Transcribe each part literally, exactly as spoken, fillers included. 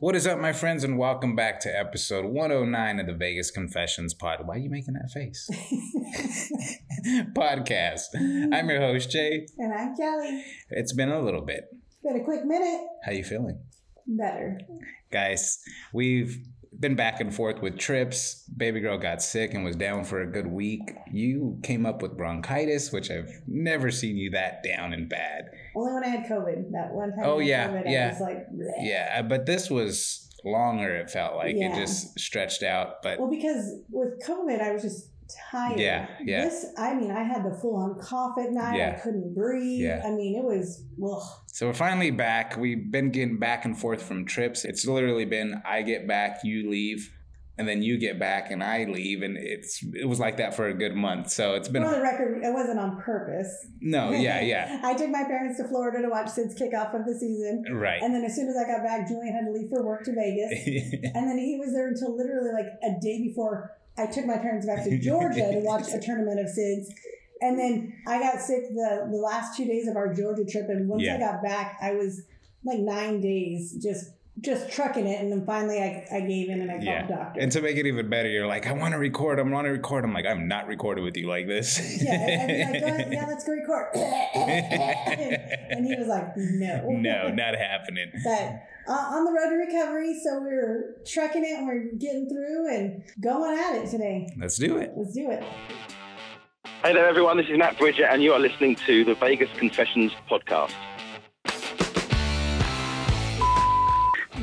What is up, my friends, and welcome back to episode one oh nine of the Vegas Confessions Pod. Why are you making that face? Podcast. I'm your host, Jay. And I'm Kelly. It's been a little bit. It's been a quick minute. How you feeling? Better. Guys, we've been back and forth with trips. Baby girl got sick and was down for a good week. You came up with bronchitis, which I've never seen you that down and bad. Only when I had COVID. That one time. Oh, I yeah. COVID, yeah. I was like, bleh. Yeah. But this was longer, it felt like. Yeah. It just stretched out. But well, because with COVID, I was just tired. Yeah. Yeah. This, I mean, I had the full on cough at night. Yeah. I couldn't breathe. Yeah. I mean, it was, ugh. So we're finally back. We've been getting back and forth from trips. It's literally been, I get back, you leave, and then you get back and I leave. And it's, it was like that for a good month. So it's been. For the record, it wasn't on purpose. No. Yeah. Yeah. I took my parents to Florida to watch Sid's kickoff of the season. Right. And then as soon as I got back, Julian had to leave for work to Vegas. And then he was there until literally like a day before I took my parents back to Georgia to watch a tournament of Sid's. And then I got sick the, the last two days of our Georgia trip. And once yeah. I got back, I was like nine days just just trucking it. And then finally I, I gave in and I called yeah. the doctor. And to make it even better, you're like, I want to record. I want to record. I'm like, I'm not recording with you like this. Yeah. And I was like, oh, yeah, let's go record. And he was like, no. No, not happening. But Uh, on the road to recovery, so we're trucking it and we're getting through and going at it today. Let's do it. Let's do it. Hey there, everyone. This is Matt Bridger, and you are listening to the Vegas Confessions Podcast.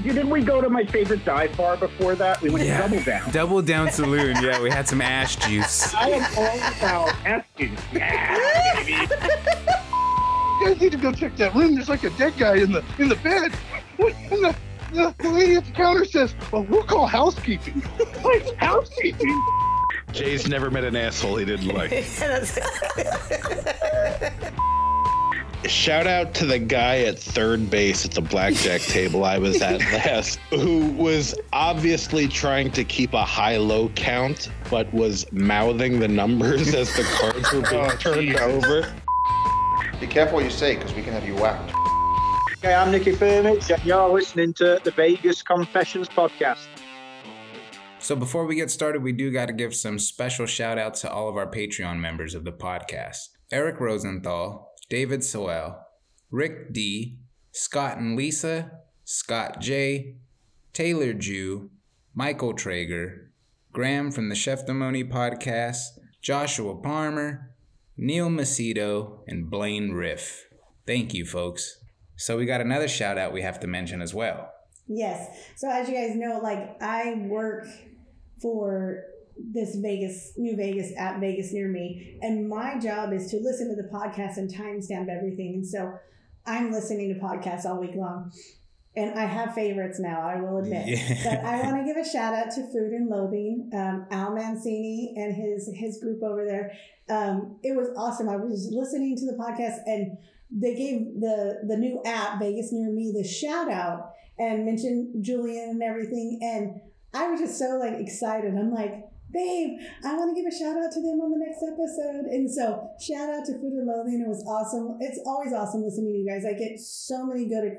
Didn't we go to my favorite dive bar before that? We went yeah. to Double Down. Double Down Saloon. Yeah, we had some ash juice. I am all about ash juice. Yeah, baby. You guys need to go check that room. There's like a dead guy in the in the bed. And the, the, the lady at the counter says, well, we'll call housekeeping. Like, housekeeping? Jay's never met an asshole he didn't like. Shout out to the guy at third base at the blackjack table I was at last, who was obviously trying to keep a high-low count, but was mouthing the numbers as the cards were being oh, turned geez. over. Be careful what you say, because we can have you whacked. Hey, I'm Nicky Firmich, and you're listening to the Vegas Confessions Podcast. So before we get started, we do got to give some special shout out to all of our Patreon members of the podcast. Eric Rosenthal, David Sowell, Rick D, Scott and Lisa, Scott J, Taylor Jew, Michael Traeger, Graham from the Chefdemony Podcast, Joshua Palmer, Neil Macedo, and Blaine Riff. Thank you, folks. So we got another shout out we have to mention as well. Yes. So as you guys know, like I work for this Vegas, New Vegas at Vegas Near Me. And my job is to listen to the podcast and timestamp everything. And so I'm listening to podcasts all week long. And I have favorites now, I will admit. Yeah. But I want to give a shout out to Food and Loathing, um, Al Mancini and his, his group over there. Um, it was awesome. I was listening to the podcast and they gave the, the new app, Vegas Near Me, the shout out and mentioned Julian and everything. And I was just so like excited. I'm like, babe, I want to give a shout out to them on the next episode. And so shout out to Food and Loathing. It was awesome. It's always awesome listening to you guys. I get so many good,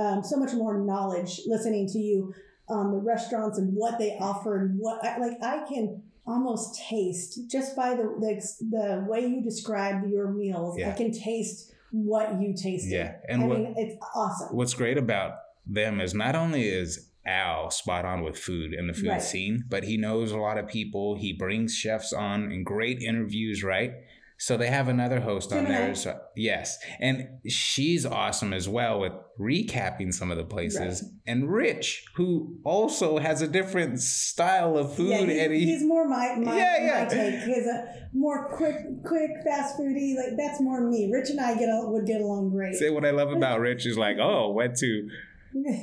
um, so much more knowledge listening to you on the restaurants and what they offer and what I like. I can almost taste just by the, the, the way you describe your meals. Yeah. I can taste what you tasted. Yeah. And I what, mean, it's awesome. What's great about them is not only is Al spot on with food and the food right. scene, but he knows a lot of people. He brings chefs on and great interviews, right? So they have another host Gemini. on there. So, yes. And she's awesome as well with recapping some of the places. Right. And Rich, who also has a different style of food. Yeah, he, and he, he's more my, my, yeah, yeah. my take. He's a more quick, quick, fast foodie. Like, that's more me. Rich and I get a, would get along great. Say what I love about Rich is like, oh, went to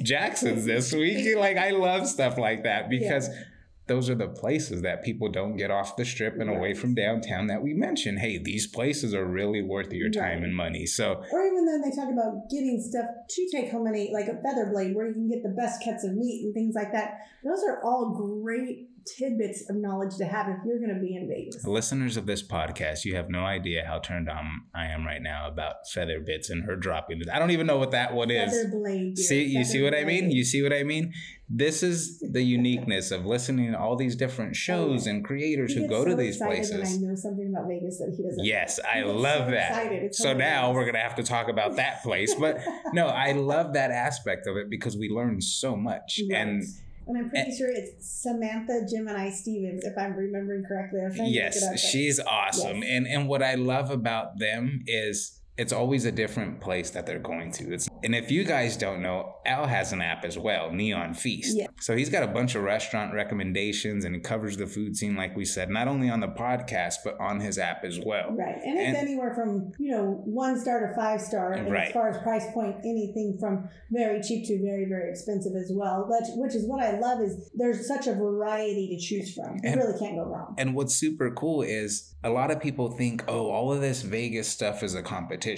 Jackson's this week. Like, I love stuff like that because... Yeah. those are the places that people don't get off the strip and right. away from downtown that we mentioned. Hey, these places are really worth your time right. and money. So, or even then they talk about getting stuff to take home and eat, like a feather blade where you can get the best cuts of meat and things like that. Those are all great tidbits of knowledge to have if you're going to be in Vegas. Listeners of this podcast, you have no idea how turned on I am right now about feather bits and her dropping it. I don't even know what that one is. Feather blade. See, you see what I mean? You see what I mean? This is the uniqueness of listening to all these different shows and creators who go to these places. And I know something about Vegas that he doesn't. Yes, I love that. So now we're going to have to talk about that place. But no, I love that aspect of it because we learn so much. Right. And And I'm pretty sure it's Samantha Gemini Stevens, if I'm remembering correctly. I'm trying yes, to look it up. She's awesome. Yes. And and what I love about them is it's always a different place that they're going to. It's, and if you guys don't know, Al has an app as well, Neon Feast. Yeah. So he's got a bunch of restaurant recommendations and he covers the food scene, like we said, not only on the podcast, but on his app as well. Right. And, and it's anywhere from, you know, one star to five star. And right. as far as price point, anything from very cheap to very, very expensive as well. But, which is what I love is there's such a variety to choose from. You and, really can't go wrong. And what's super cool is a lot of people think, oh, all of this Vegas stuff is a competition.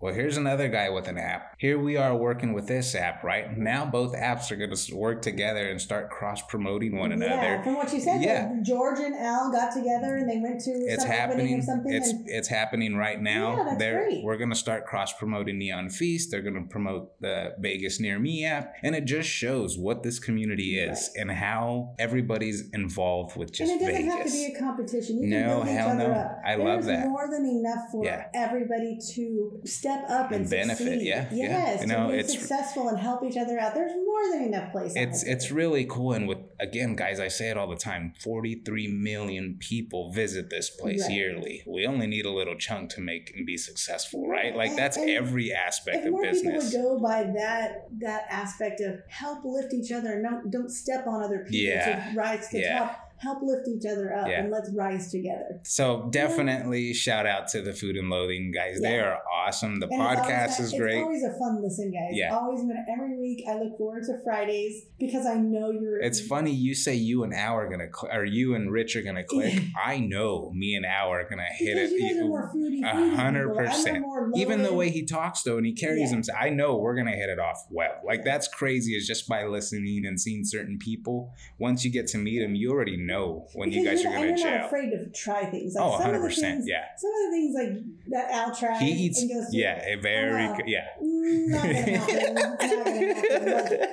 Well, here's another guy with an app. Here we are working with this app, right? Now both apps are going to work together and start cross-promoting one another. Yeah, from what you said, yeah. like George and Al got together and they went to it's some happening. Or something. It's and, it's happening right now. Yeah, that's They're, great. We're going to start cross-promoting Neon Feast. They're going to promote the Vegas Near Me app. And it just shows what this community is right. and how everybody's involved with just Vegas. And it doesn't Vegas. have to be a competition. You no, can build hell each other no. up. I There's love that. There's more than enough for yeah. everybody to to step up and, and benefit, succeed. yeah, yes, yeah. You know, to be it's, successful and help each other out. There's more than enough places. It's it's really cool, and with again, guys, I say it all the time: forty-three million people visit this place right. yearly. We only need a little chunk to make and be successful, right? Like and, that's and every aspect of business. If more people would go by that that aspect of help lift each other, and don't don't step on other people yeah. to rise to the yeah. top. Help lift each other up yeah. and let's rise together. So definitely yeah. shout out to the Food and Loathing guys. Yeah. They are awesome. The and podcast always, is great. It's always a fun listen, guys. Yeah. Always every week I look forward to Fridays because I know you're. It's funny you say you and Al are gonna cl- or you and Rich are gonna click. I know me and Al are gonna hit because it. You guys are more foodie, a hundred percent. Even the way he talks though, and he carries yeah. himself. I know we're gonna hit it off well. Like that's crazy. Is just by listening and seeing certain people. Once you get to meet them, you already know. know when because you guys are going to jail. I'm not afraid to try things. Like oh, one hundred percent. Things, yeah. Some of the things like that Al tries he eats, and goes through. Yeah, very, oh, wow. yeah. Not going to happen. Not going to happen. Like,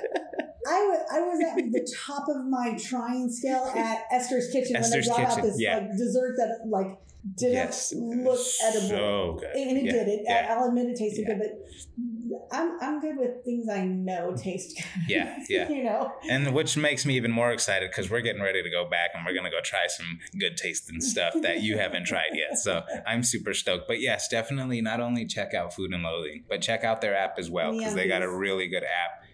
I was, I was at the top of my trying scale at Esther's Kitchen Esther's when they brought Kitchen, out this yeah. like, dessert that like didn't yes. look edible. So good. And it yeah. did. It, yeah. I'll admit it tasted yeah. good, but I'm I'm good with things I know taste good. Yeah, yeah. You know? And which makes me even more excited because we're getting ready to go back and we're going to go try some good tasting stuff that you haven't tried yet. So I'm super stoked. But yes, definitely not only check out Food and Loathing, but check out their app as well because yeah, they got a really good app.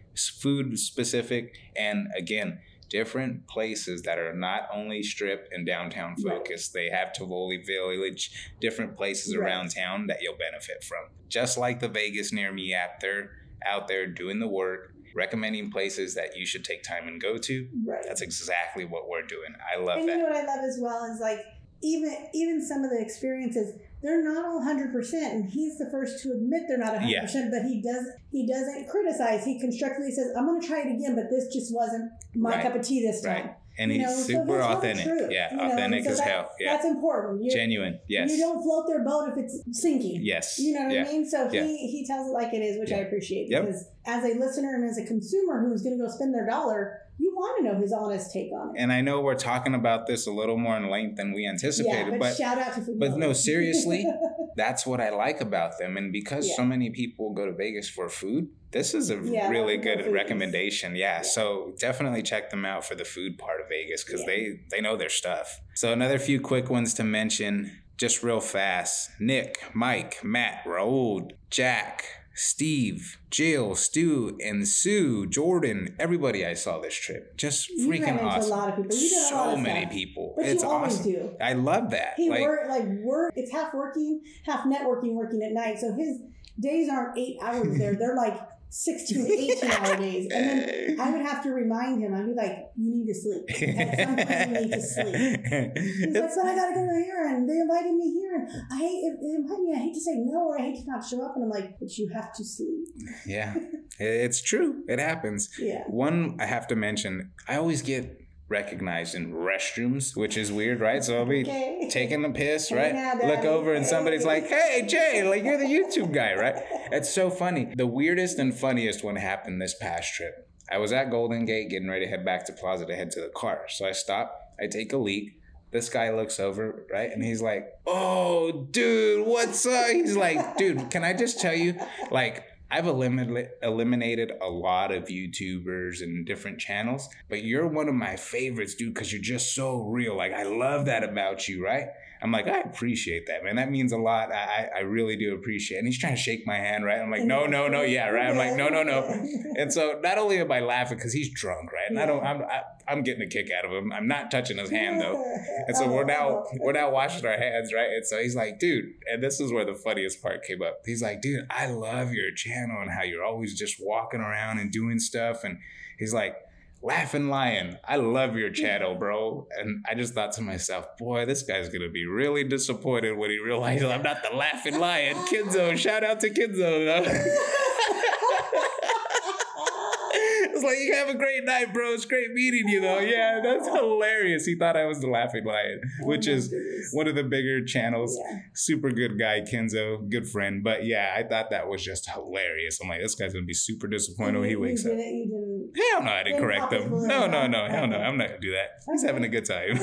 Food specific and again different places that are not only strip and downtown focused. Right. They have Tivoli Village, different places right. around town that you'll benefit from. Just like the Vegas Near Me app, they're out there doing the work, recommending places that you should take time and go to. Right. That's exactly what we're doing. I love and that. And you know what I love as well is like even even some of the experiences. They're not all one hundred percent, and he's the first to admit they're not one hundred percent, yeah. but he does he doesn't criticize. He constructively says, I'm going to try it again, but this just wasn't my right. cup of tea this time. Right. And you he's know, super so authentic. Yeah, you authentic know? So as that, hell. Yeah. That's important. You're, Genuine, yes. You don't float their boat if it's sinking. Yes. You know what yeah. I mean? So yeah. he, he tells it like it is, which yeah. I appreciate. Yep. Because as a listener and as a consumer who's going to go spend their dollar, you want to know his honest take on it. And I know we're talking about this a little more in length than we anticipated. Yeah, but, but shout out to Food But Loathing. No, seriously, that's what I like about them. And because yeah. so many people go to Vegas for food, this is a yeah, really good Vegas. recommendation. Yeah, yeah. So definitely check them out for the food part of Vegas because yeah. they, they know their stuff. So another few quick ones to mention just real fast. Nick, Mike, Matt, Raul, Jack, Steve, Jill, Stu, and Sue, Jordan, everybody I saw this trip. Just freaking you ran into awesome. A lot of people. You did a so lot of many stuff. People. But it's you always awesome. Do. I love that. He like, worked like work. It's half working, half networking, working at night. So his days aren't eight hours there. They're like sixteen, eighteen hour days. And then I would have to remind him. I'd be like, you need to sleep. At some point, you need to sleep. That's when I got to go to here. And they invited me here. And I hate, they invited me. I hate to say no, or I hate to not show up. And I'm like, but you have to sleep. Yeah. It's true. It happens. Yeah. One, I have to mention, I always get recognized in restrooms, which is weird, right? So I'll be okay. taking a piss, right? Hey, look over and somebody's like, hey, Jay, like you're the YouTube guy, right? It's so funny. The weirdest and funniest one happened this past trip. I was at Golden Gate getting ready to head back to Plaza to head to the car. So I stop, I take a leak. This guy looks over, right? And he's like, oh, dude, what's up? He's like, dude, can I just tell you, like, I've eliminated eliminated a lot of YouTubers and different channels, but you're one of my favorites, dude, because you're just so real. Like, I love that about you, right? I'm like, I appreciate that, man. That means a lot. I, I really do appreciate it. And he's trying to shake my hand, right? I'm like, no, no, no. Yeah, right? I'm like, no, no, no. And so not only am I laughing because he's drunk, right? And I don't, I'm, I, I'm getting a kick out of him. I'm not touching his hand, though. And so we're now, we're now washing our hands, right? And so he's like, dude, and this is where the funniest part came up. He's like, dude, I love your channel and how you're always just walking around and doing stuff. And he's like, Laughing Lion, I love your channel, bro. And I just thought to myself, boy, this guy's going to be really disappointed when he realizes I'm not the Laughing Lion. Kinzo, shout out to Kinzo. It's like, you have a great night, bro. It's great meeting you, though. Yeah, that's hilarious. He thought I was the Laughing Lion, which is one of the bigger channels. Yeah. Super good guy, Kenzo. Good friend. But yeah, I thought that was just hilarious. I'm like, this guy's going to be super disappointed when he wakes did up. It, you didn't, hell no, I didn't correct him. No, no, no. Hell no. I'm not going to do that. He's having a good time.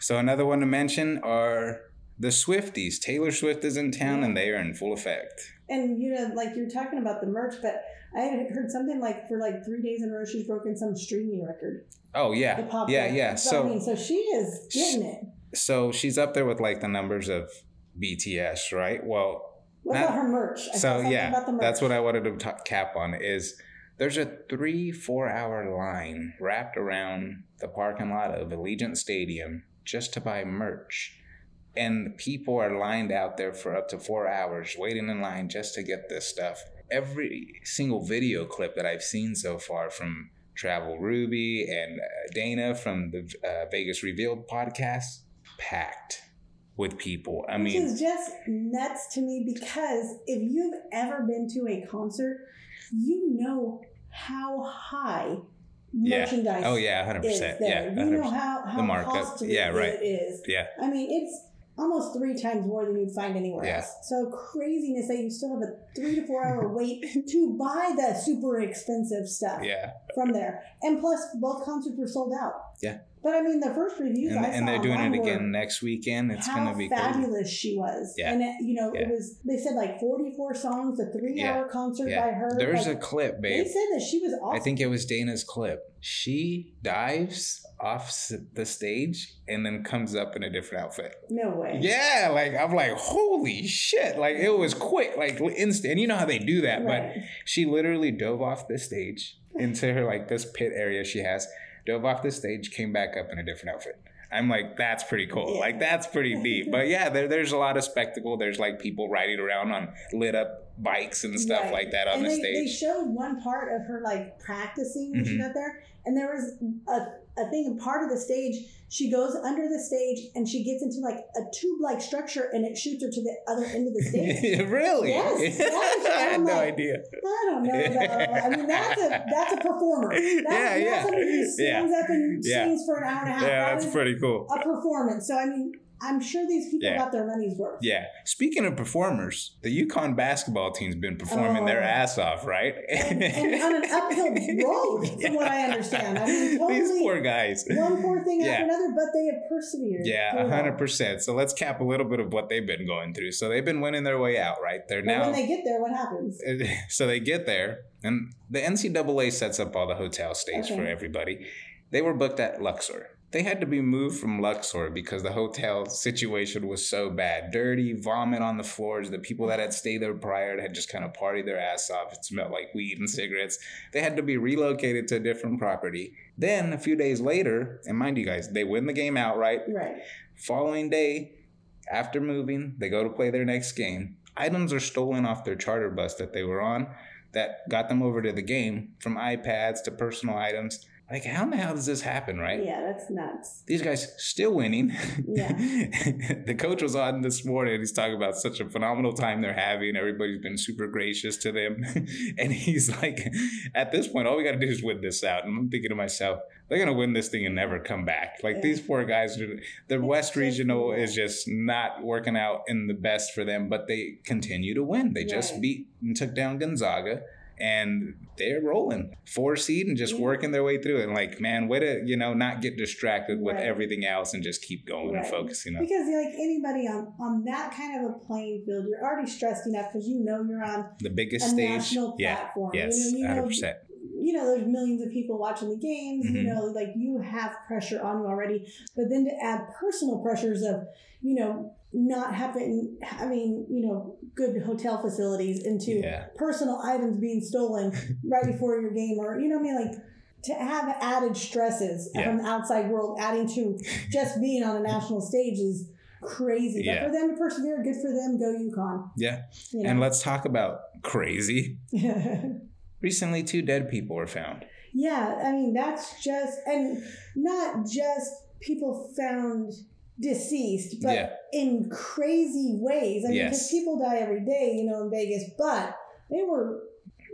So another one to mention are the Swifties. Taylor Swift is in town, yeah, and they are in full effect. And, you know, like you're talking about the merch, but I had heard something like for like three days in a row, she's broken some streaming record. Oh, yeah. Yeah, yeah. So, so, I mean, so she is getting it. So she's up there with like the numbers of B T S, right? Well, what not, about her merch? I so, yeah, about the merch. That's what I wanted to t- cap on is there's a three, four hour line wrapped around the parking lot of Allegiant Stadium just to buy merch. And people are lined out there for up to four hours waiting in line just to get this stuff. Every single video clip that I've seen so far from Travel Ruby and uh, Dana from the uh, Vegas Revealed podcast, packed with people. I Which mean, is just nuts to me because if you've ever been to a concert, you know how high merchandise yeah. Oh, yeah, one hundred percent. Is there. Yeah, one hundred percent. You know how, how costly yeah, right. it is. Yeah. I mean, it's almost three times more than you'd find anywhere yeah. else. So craziness that you still have a three to four hour wait to buy the super expensive stuff yeah. from there. And plus, both concerts were sold out. Yeah. But I mean, the first reviews and, I and saw. And they're doing it again next weekend. It's going to be fabulous. Crazy. She was. Yeah. And, it, you know, yeah. it was, they said like forty-four songs, a three yeah. hour concert yeah. by her. There's like, a clip, babe. They said that she was awesome. I think it was Dana's clip. She dives off the stage and then comes up in a different outfit. No way. Yeah. Like, I'm like, holy shit. Like, it was quick, like instant. And you know how they do that. Right. But she literally dove off the stage into her, like, this pit area she has. Dove off the stage, came back up in a different outfit. I'm like, that's pretty cool. Yeah. Like, that's pretty deep. But yeah, there, there's a lot of spectacle. There's like people riding around on lit up bikes and stuff right. like that on and the they, stage. They showed one part of her like practicing when mm-hmm. she got there. And there was a, a thing, part of the stage, she goes under the stage and she gets into like a tube-like structure and it shoots her to the other end of the stage. Really? Yes. That I had no like, idea. I don't know though. I mean, that's a, that's a performer. That's, yeah, yeah. That's somebody who stands yeah. up and yeah. sings for an hour and a half. Yeah, that's that pretty cool. A performance. So, I mean, I'm sure these people yeah. got their money's worth. Yeah. Speaking of performers, the UConn basketball team's been performing oh. their ass off, right? And, and on an uphill road, from yeah. what I understand. I mean, totally these poor guys. One poor thing yeah. after another, but they have persevered. Yeah, one hundred percent. So let's cap a little bit of what they've been going through. So they've been winning their way out, right? They're now. But when they get there, what happens? So they get there, and the N C double A sets up all the hotel stays okay. for everybody. They were booked at Luxor. They had to be moved from Luxor because the hotel situation was so bad. Dirty, vomit on the floors. The people that had stayed there prior had just kind of partied their ass off. It smelled like weed and cigarettes. They had to be relocated to a different property. Then a few days later, and mind you guys, they win the game outright. Right. Following day, after moving, they go to play their next game. items are stolen off their charter bus that they were on that got them over to the game, from iPads to personal items. Like, how in the hell does this happen, right? Yeah, that's nuts. These guys still winning. Yeah. The coach was on this morning. He's talking about such a phenomenal time they're having. Everybody's been super gracious to them. And he's like, at this point, all we got to do is win this out. And I'm thinking to myself, they're going to win this thing and never come back. Like, yeah. these poor guys, are, the it's West just, Regional yeah. is just not working out in the best for them. But they continue to win. They right. just beat and took down Gonzaga. And they're rolling four seed and just yeah. working their way through it. And like, man, way to, you know, not get distracted with right. everything else and just keep going right. and focusing on. Because like anybody on, on that kind of a playing field, you're already stressed enough because you know you're on the biggest a stage, national platform. Yeah. Yes, you know, you one hundred percent. Know, you know, there's millions of people watching the games. Mm-hmm. You know, like you have pressure on you already. But then to add personal pressures of, you know, not having, having, you know, good hotel facilities into yeah. personal items being stolen right before your game, or, you know what I mean? Like, to have added stresses yeah. from the outside world, adding to just being on a national stage is crazy. But yeah. for them to persevere, good for them. Go UConn. Yeah. You know? And let's talk about crazy. Recently, two dead people were found. Yeah. I mean, that's just, and not just people found deceased, but yeah. in crazy ways. I mean, yes. because people die every day, you know, in Vegas, but they were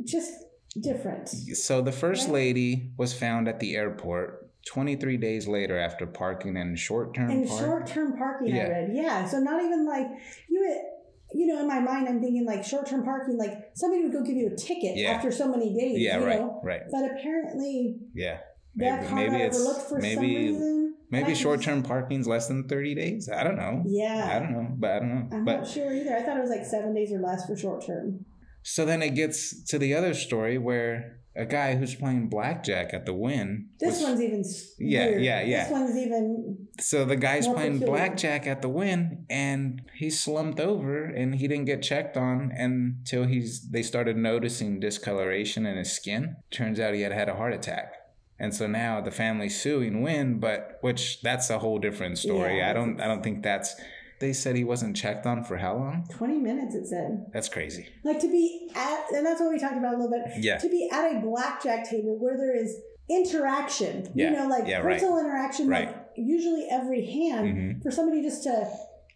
just different. So the first right? lady was found at the airport twenty-three days later after parking in short-term parking. In park. short-term parking, yeah. I read. Yeah. So not even like, you would, you know, in my mind, I'm thinking like short-term parking, like somebody would go give you a ticket yeah. after so many days. Yeah, you right, know? right. But apparently, yeah, maybe, that car maybe it's overlooked for maybe, some reason. Maybe short-term parking's less than thirty days. I don't know. Yeah. I don't know, but I don't know. I'm but, not sure either. I thought it was like seven days or less for short-term. So then it gets to the other story where a guy who's playing blackjack at the Wynn. This which, one's even Yeah, weird. yeah, yeah. This one's even So the guy's playing peculiar. blackjack at the Wynn, and he slumped over, and he didn't get checked on until he's they started noticing discoloration in his skin. Turns out he had had a heart attack. And so now the family's suing Wynn, but which that's a whole different story. Yeah, I don't I don't think that's they said he wasn't checked on for how long? twenty minutes it said. That's crazy. Like to be at and that's what we talked about a little bit. Yeah. To be at a blackjack table where there is interaction. Yeah. You know, like yeah, personal right. interaction right. like usually every hand mm-hmm. for somebody just to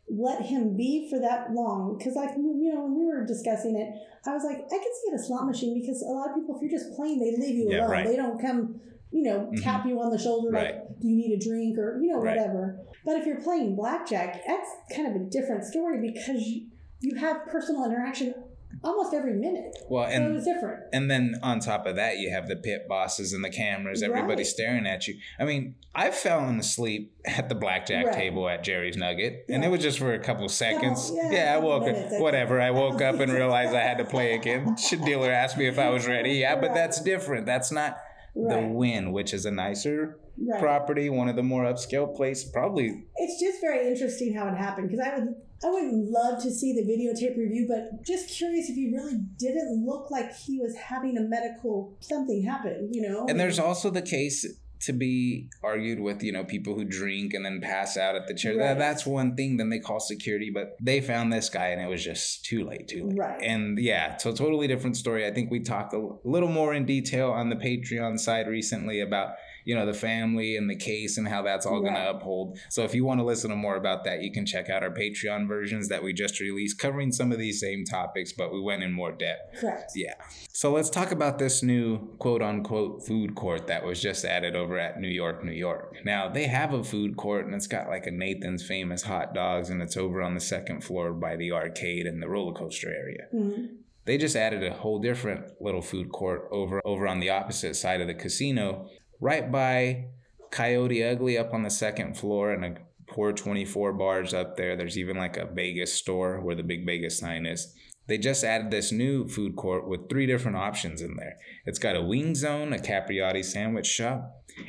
let him be for that long, because like you know when we were discussing it, I was like I could see it a slot machine because a lot of people if you're just playing they leave you yeah, alone. Right. They don't come you know, mm-hmm. tap you on the shoulder, right. like, do you need a drink or, you know, right. whatever. But if you're playing blackjack, that's kind of a different story because you have personal interaction almost every minute. Well, and so it was different. And then on top of that, you have the pit bosses and the cameras, everybody right. staring at you. I mean, I fell asleep at the blackjack right. table at Jerry's Nugget, yeah. and it was just for a couple seconds. Couple, yeah, yeah, I woke minutes, up. Whatever. I woke up and realized I had to play again. Dealer asked me if I was ready. Yeah, right. But that's different. That's not... Right. The Wynn, which is a nicer right. property, one of the more upscale places, probably. It's just very interesting how it happened because I would I would love to see the videotape review, but just curious if he really didn't look like he was having a medical something happen, you know? And there's also the case to be argued with, you know, people who drink and then pass out at the chair. Right. That, that's one thing. Then they call security, but they found this guy and it was just too late, too late. Right. And yeah, so totally different story. I think we talked a little more in detail on the Patreon side recently about, you know, the family and the case and how that's all right. going to uphold. So if you want to listen to more about that, you can check out our Patreon versions that we just released covering some of these same topics, but we went in more depth. Correct. Yeah. So let's talk about this new quote unquote food court that was just added over Over at New York, New York. Now they have a food court and it's got like a Nathan's Famous hot dogs and it's over on the second floor by the arcade and the roller coaster area. Mm-hmm. They just added a whole different little food court over over on the opposite side of the casino, right by Coyote Ugly up on the second floor and a Pour twenty-four bars up there. There's even like a Vegas store where the big Vegas sign is. They just added this new food court with three different options in there. It's got a wing zone, a capriati sandwich shop,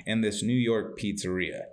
and this New York pizzeria.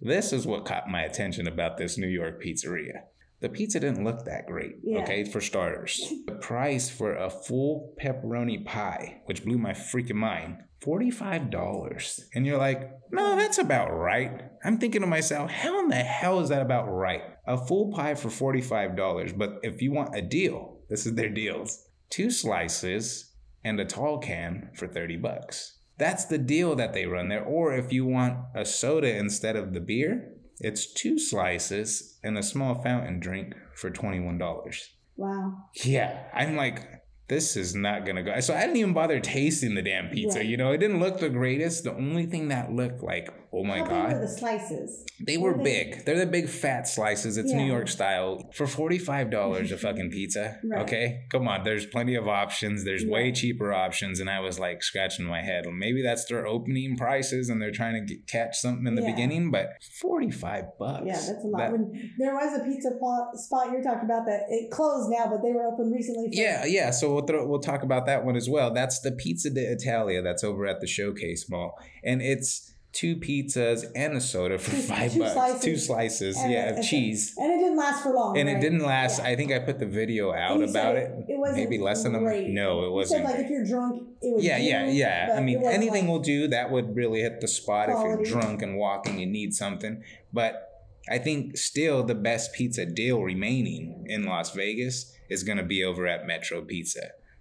This is what caught my attention about this New York pizzeria. The pizza didn't look that great, yeah. okay, for starters. The price for a full pepperoni pie, which blew my freaking mind, forty-five dollars. And you're like, no, that's about right. I'm thinking to myself, how in the hell is that about right? A full pie for forty-five dollars, but if you want a deal, This is their deals. Two slices and a tall can for thirty bucks. That's the deal that they run there. Or if you want a soda instead of the beer, it's two slices and a small fountain drink for twenty-one dollars. Wow. Yeah. I'm like, this is not going to go. So I didn't even bother tasting the damn pizza. Right. You know, it didn't look the greatest. The only thing that looked like, oh my How God. How were the slices? They were they? big. They're the big fat slices. It's yeah. New York style. For forty-five dollars a fucking pizza. Right. Okay. Come on. There's plenty of options. There's yeah. way cheaper options. And I was like scratching my head. Maybe that's their opening prices and they're trying to get, catch something in the yeah. beginning, but forty-five bucks. Yeah, that's a lot. That, when there was a pizza spot you're talking about that it closed now, but they were open recently. For- yeah. Yeah. So We'll, throw, we'll talk about that one as well. That's the Pizza d'Italia that's over at the Showcase Mall. And it's two pizzas and a soda for two, five two bucks. Slices. Two slices, and yeah, of cheese. And it didn't last for long. And right? it didn't last. Yeah. I think I put the video out about it. It wasn't Maybe less than a minute. No, it wasn't. You said, like, if you're drunk, it would Yeah, do, yeah, yeah. I mean, anything like, will do. That would really hit the spot quality. If you're drunk and walking, you need something. But I think still the best pizza deal remaining in Las Vegas is going to be over at Metro Pizza.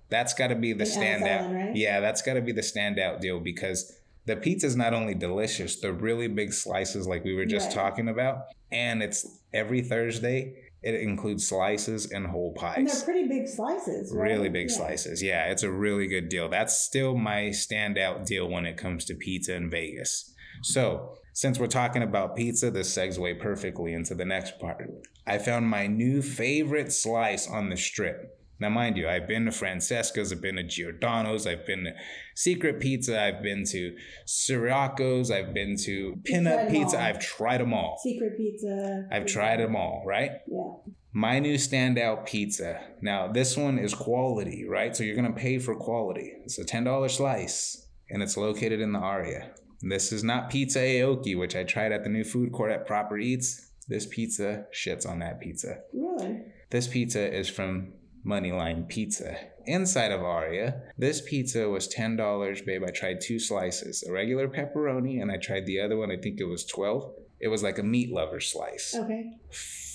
That's got to be the standout. Right? Yeah, that's got to be the standout deal because the pizza is not only delicious, the really big slices like we were just right. talking about, and it's every Thursday. It includes slices and whole pies. And they're pretty big slices. Right? Really big yeah. slices. Yeah, it's a really good deal. That's still my standout deal when it comes to pizza in Vegas. So since we're talking about pizza, this segues perfectly into the next part. I found my new favorite slice on the Strip. Now, mind you, I've been to Francesca's, I've been to Giordano's, I've been to Secret Pizza, I've been to Sirocco's, I've been to Pinup Pizza. I've tried them all. Secret Pizza. I've tried them all, right? Yeah. My new standout pizza. Now, this one is quality, right? So you're going to pay for quality. It's a ten dollar slice, and it's located in the Aria. This is not pizza aoki, which I tried at the new food court at Proper Eats. This pizza shits on that pizza. Really? This pizza is from Moneyline Pizza. Inside of Aria, this pizza was ten dollars, babe. I tried two slices, a regular pepperoni, and I tried the other one. I think it was twelve. It was like a meat lover slice. Okay.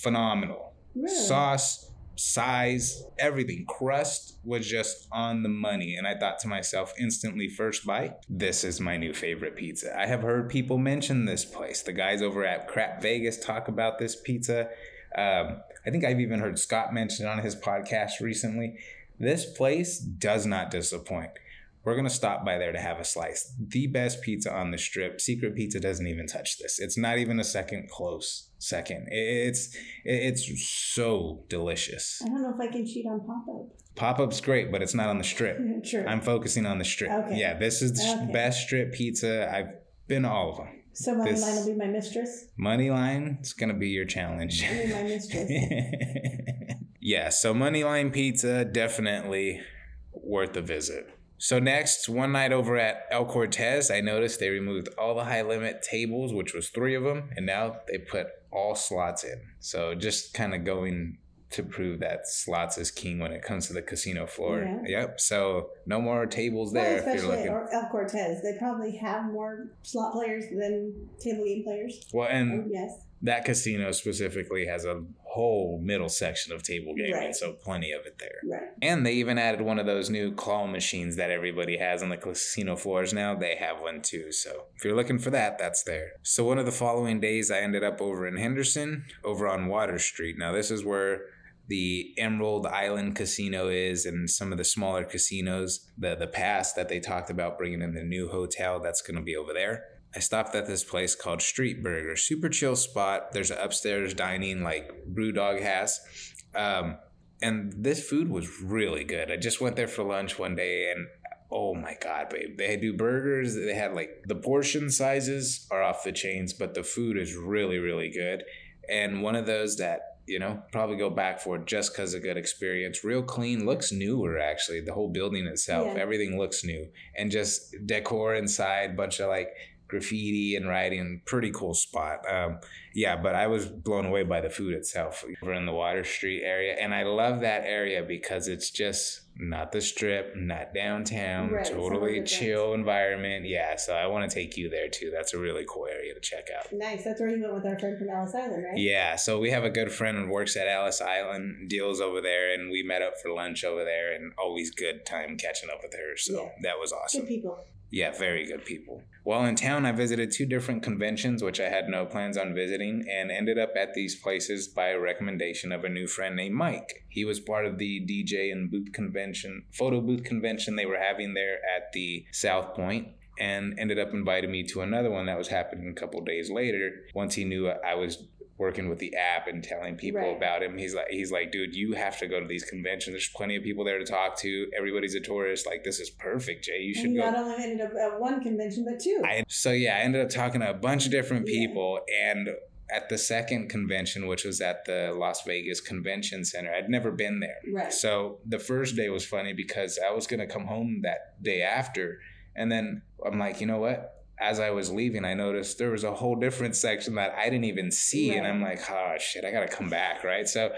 Phenomenal. Really? Sauce, size, everything. Crust was just on the money. And I thought to myself instantly, first bite, this is my new favorite pizza. I have heard people mention this place. The guys over at Crap Vegas talk about this pizza. Um, I think I've even heard Scott mention on his podcast recently. This place does not disappoint. We're going to stop by there to have a slice. The best pizza on the Strip. Secret Pizza doesn't even touch this. It's not even a second close. Second, it's it's so delicious. I don't know if I can cheat on pop-up. Pop-up's great, but it's not on the Strip. True. I'm focusing on the Strip. Okay. Yeah, this is the okay. best Strip pizza. I've been to all of them. So Moneyline this, will be my mistress? Moneyline is going to be your challenge. It'll be my mistress. Yeah, so Moneyline Pizza, definitely worth a visit. So next, one night over at El Cortez, I noticed they removed all the high limit tables, which was three of them, and now they put all slots in. So just kind of going to prove that slots is king when it comes to the casino floor. Yeah. Yep. So no more tables well, there if you're looking. Especially El Cortez. They probably have more slot players than table game players. Well, and oh, yes. that casino specifically has a whole middle section of table gaming, right. so plenty of it there. Right. And they even added one of those new claw machines that everybody has on the casino floors now. They have one too, so if you're looking for that, that's there. So one of the following days, I ended up over in Henderson, over on Water Street. Now this is where the Emerald Island Casino is and some of the smaller casinos. The, the pass that they talked about bringing in the new hotel, that's going to be over there. I stopped at this place called Street Burger. Super chill spot. There's an upstairs dining like BrewDog has. Um, and this food was really good. I just went there for lunch one day and oh my God, babe. They do burgers. They had like the portion sizes are off the chains, but the food is really, really good. And one of those that, you know, probably go back for it just because of good experience. Real clean, looks newer actually. The whole building itself, yeah. everything looks new. And just decor inside, bunch of like graffiti and writing. Pretty cool spot. Um, yeah, but I was blown away by the food itself. We're in the Water Street area. And I love that area because it's just not the strip, not downtown, right, totally chill environment. Yeah, so I want to take you there too. That's a really cool area to check out. Nice. That's where you went with our friend from Ellis Island, right? Yeah, so we have a good friend who works at Alice Island, deals over there, and we met up for lunch over there, and always good time catching up with her. So yeah. That was awesome. Good people. Yeah, very good people. While in town, I visited two different conventions, which I had no plans on visiting, and ended up at these places by a recommendation of a new friend named Mike. He was part of the D J and booth convention, photo booth convention they were having there at the South Point, and ended up inviting me to another one that was happening a couple days later. Once he knew I was working with the app and telling people right. about him, he's like, he's like, dude, you have to go to these conventions. There's plenty of people there to talk to. Everybody's a tourist. Like, this is perfect, Jay. You should and you go. Not only ended up at one convention, but two. I, so yeah, I ended up talking to a bunch of different people, yeah. and at the second convention, which was at the Las Vegas Convention Center, I'd never been there. Right. So the first day was funny because I was gonna come home that day after, and then I'm like, you know what? As I was leaving, I noticed there was a whole different section that I didn't even see. Right. And I'm like, oh, shit, I got to come back, right? So